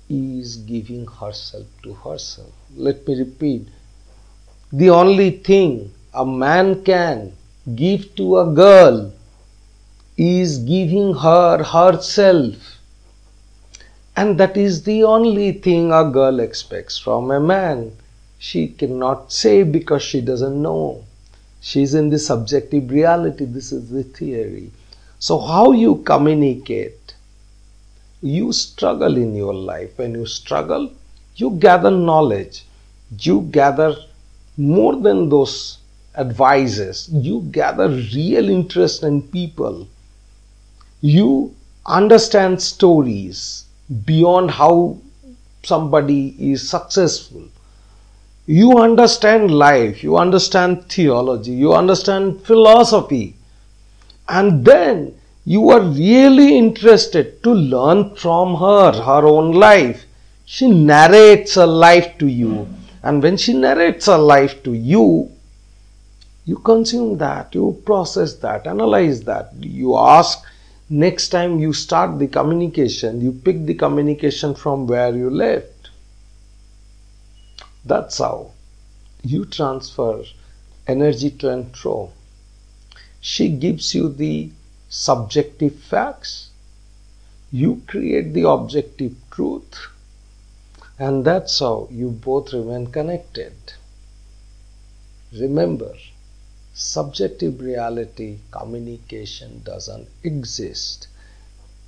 is giving herself to herself. Let me repeat. The only thing a man can give to a girl is giving her herself, and that is the only thing a girl expects from a man. She cannot say because she doesn't know. She is in the subjective reality. This is the theory. So how you communicate? You struggle in your life. When you struggle, you gather knowledge. You gather more than those advices. You gather real interest in people. You understand stories beyond how somebody is successful. You understand life, you understand theology, you understand philosophy, and then you are really interested to learn from her, her own life. She narrates her life to you, and when she narrates her life to you, you consume that, you process that, analyze that. You ask, next time you start the communication, you pick the communication from where you left. That's how you transfer energy to and fro. She gives you the subjective facts. You create the objective truth. And that's how you both remain connected. Remember, subjective reality, communication doesn't exist.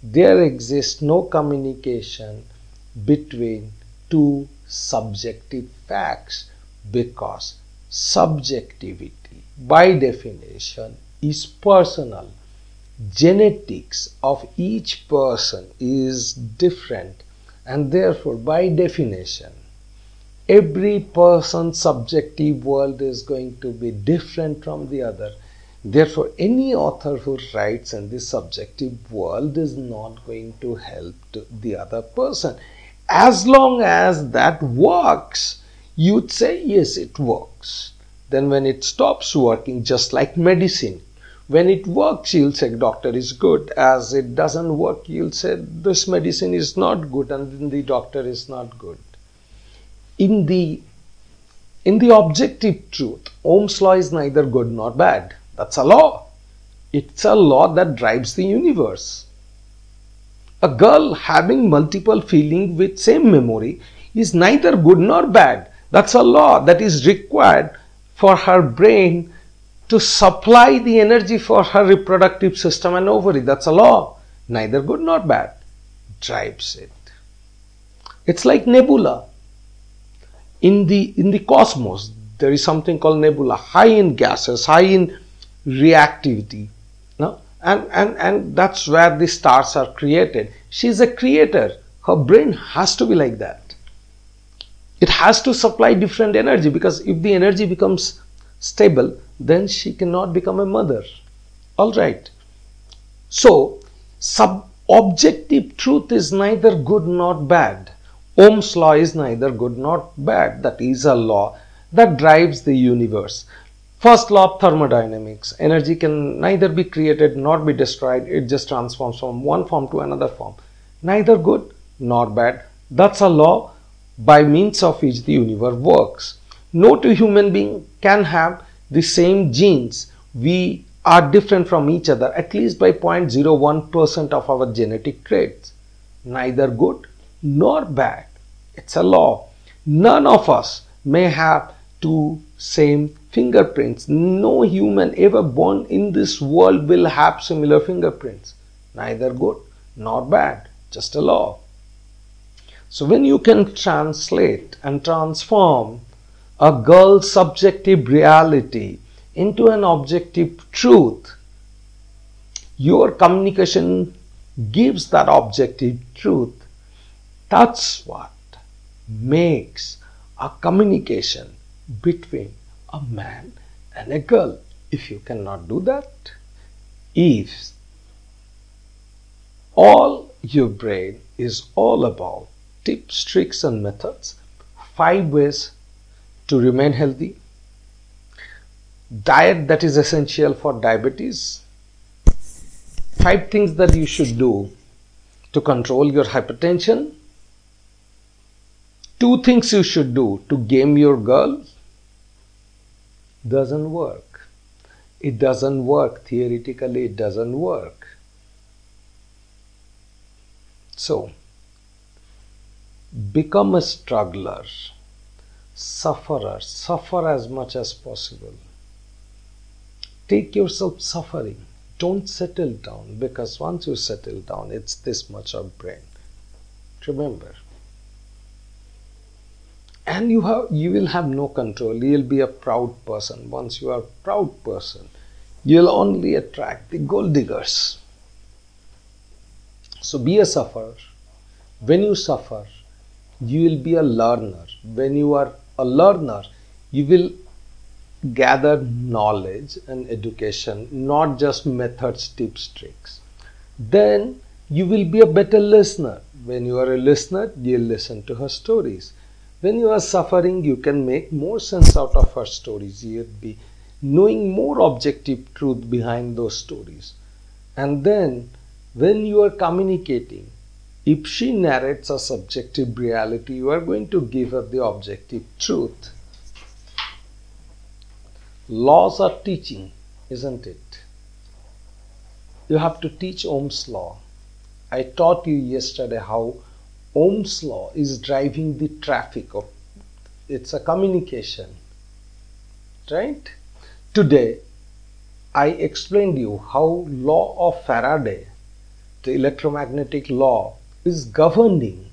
There exists no communication between two subjective facts, because subjectivity, by definition, is personal. Genetics of each person is different, and therefore, by definition, every person's subjective world is going to be different from the other. Therefore, any author who writes in the subjective world is not going to help to the other person. As long as that works, you'd say, yes, it works. Then when it stops working, just like medicine, when it works, you'll say, doctor is good. As it doesn't work, you'll say, this medicine is not good, and then the doctor is not good. In the, in the objective truth, Ohm's law is neither good nor bad. That's a law. It's a law that drives the universe. A girl having multiple feelings with same memory is neither good nor bad. That's a law that is required for her brain to supply the energy for her reproductive system and ovary. That's a law. Neither good nor bad. Drives it. It's like nebula. In the, in the cosmos, there is something called nebula, high in gases, high in reactivity. No? And, and, and that's where the stars are created. She is a creator. Her brain has to be like that. It has to supply different energy, because if the energy becomes stable, then she cannot become a mother. All right. So, sub objective truth is neither good nor bad. Ohm's law is neither good nor bad. That is a law that drives the universe. First law of thermodynamics. Energy can neither be created nor be destroyed. It just transforms from one form to another form. Neither good nor bad. That's a law by means of which the universe works. No two human beings can have the same genes. We are different from each other, at least by zero point zero one percent of our genetic traits. Neither good nor bad. It's a law. None of us may have two same fingerprints. No human ever born in this world will have similar fingerprints. Neither good nor bad. Just a law. So when you can translate and transform a girl's subjective reality into an objective truth, your communication gives that objective truth. That's what makes a communication between a man and a girl. If you cannot do that, if all your brain is all about tips, tricks and methods, five ways to remain healthy, diet that is essential for diabetes, five things that you should do to control your hypertension, two things you should do to game your girl. doesn't work. It doesn't work. Theoretically, it doesn't work. So, become a struggler, sufferer, suffer as much as possible. Take yourself suffering. Don't settle down, because once you settle down, it's this much of brain. Remember. And you have, you will have no control. You will be a proud person. Once you are a proud person, you will only attract the gold diggers. So be a sufferer. When you suffer, you will be a learner. When you are a learner, you will gather knowledge and education, not just methods, tips, tricks. Then you will be a better listener. When you are a listener, you will listen to her stories. When you are suffering, you can make more sense out of her stories. You will be knowing more objective truth behind those stories. And then when you are communicating, if she narrates a subjective reality, you are going to give her the objective truth. Laws are teaching, isn't it? You have to teach Ohm's law. I taught you yesterday how Ohm's law is driving the traffic of, it's a communication, right? Today, I explained you how law of Faraday, the electromagnetic law, is governing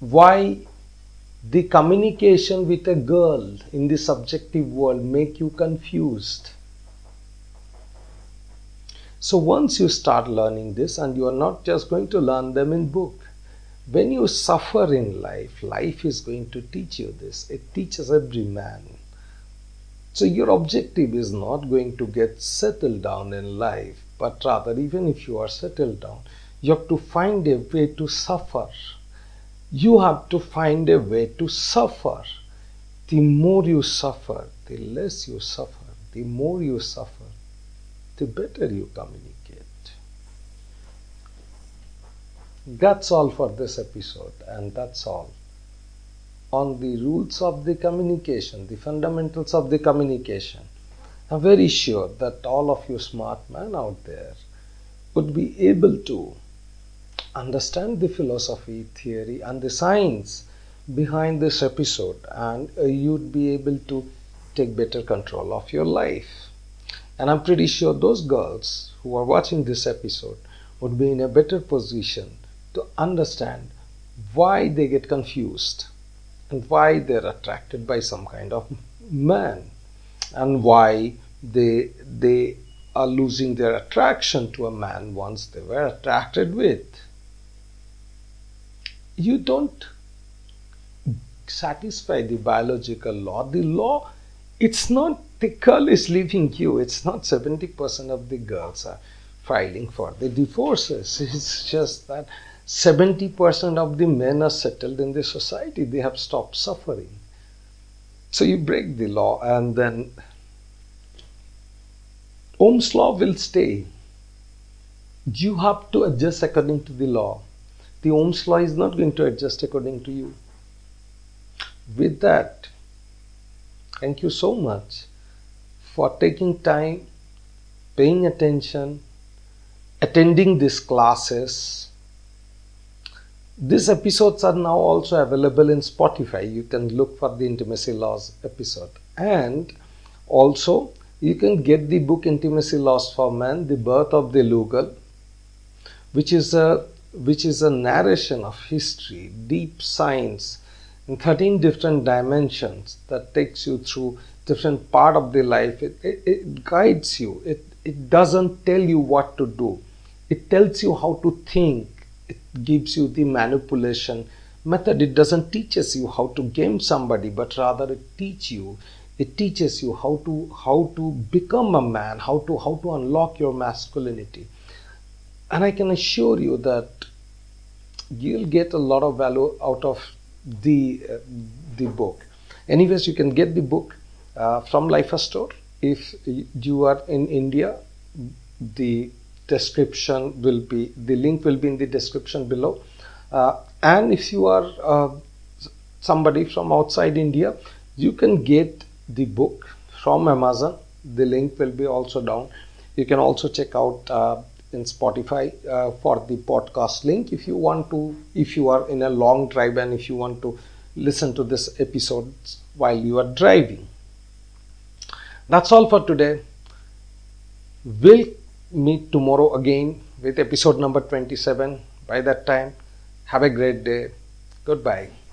why the communication with a girl in the subjective world make you confused. So once you start learning this, and you are not just going to learn them in book, when you suffer in life, life is going to teach you this. It teaches every man. So your objective is not going to get settled down in life, but rather, even if you are settled down, you have to find a way to suffer. You have to find a way to suffer. The more you suffer, the less you suffer, the more you suffer, the better you communicate. That's all for this episode, and that's all on the rules of the communication, the fundamentals of the communication. I'm very sure that all of you smart men out there would be able to understand the philosophy, theory, and the science behind this episode, and uh, you'd be able to take better control of your life. And I'm pretty sure those girls who are watching this episode would be in a better position to understand why they get confused and why they're attracted by some kind of man and why they they are losing their attraction to a man once they were attracted with. You don't satisfy the biological law. The law, it's not the girl is leaving you. It's not seventy percent of the girls are filing for the divorces. It's just that seventy percent of the men are settled in the society. They have stopped suffering. So you break the law, and then Ohm's law will stay. You have to adjust according to the law. The Ohm's law is not going to adjust according to you. With that, thank you so much for taking time, paying attention, attending these classes. These episodes are now also available in Spotify. You can look for the Intimacy Laws episode. And also, you can get the book Intimacy Laws for Men, The Birth of the Lugal, which is a which is a narration of history, deep science, in thirteen different dimensions that takes you through different part of the life. It, it, it guides you. It, it doesn't tell you what to do. It tells you how to think. It gives you the manipulation method. It doesn't teach us you how to game somebody, but rather it teach you. It teaches you how to how to become a man, how to how to unlock your masculinity. And I can assure you that you'll get a lot of value out of the uh, the book. Anyways, you can get the book uh, from Lifers store. If you are in India, the description will be the link will be in the description below. Uh, and if you are uh, somebody from outside India, you can get the book from Amazon. The link will be also down. You can also check out uh, in Spotify uh, for the podcast link if you want to, if you are in a long drive and if you want to listen to this episode while you are driving. That's all for today. We'll meet tomorrow again with episode number twenty-seven. By that time, have a great day. Goodbye.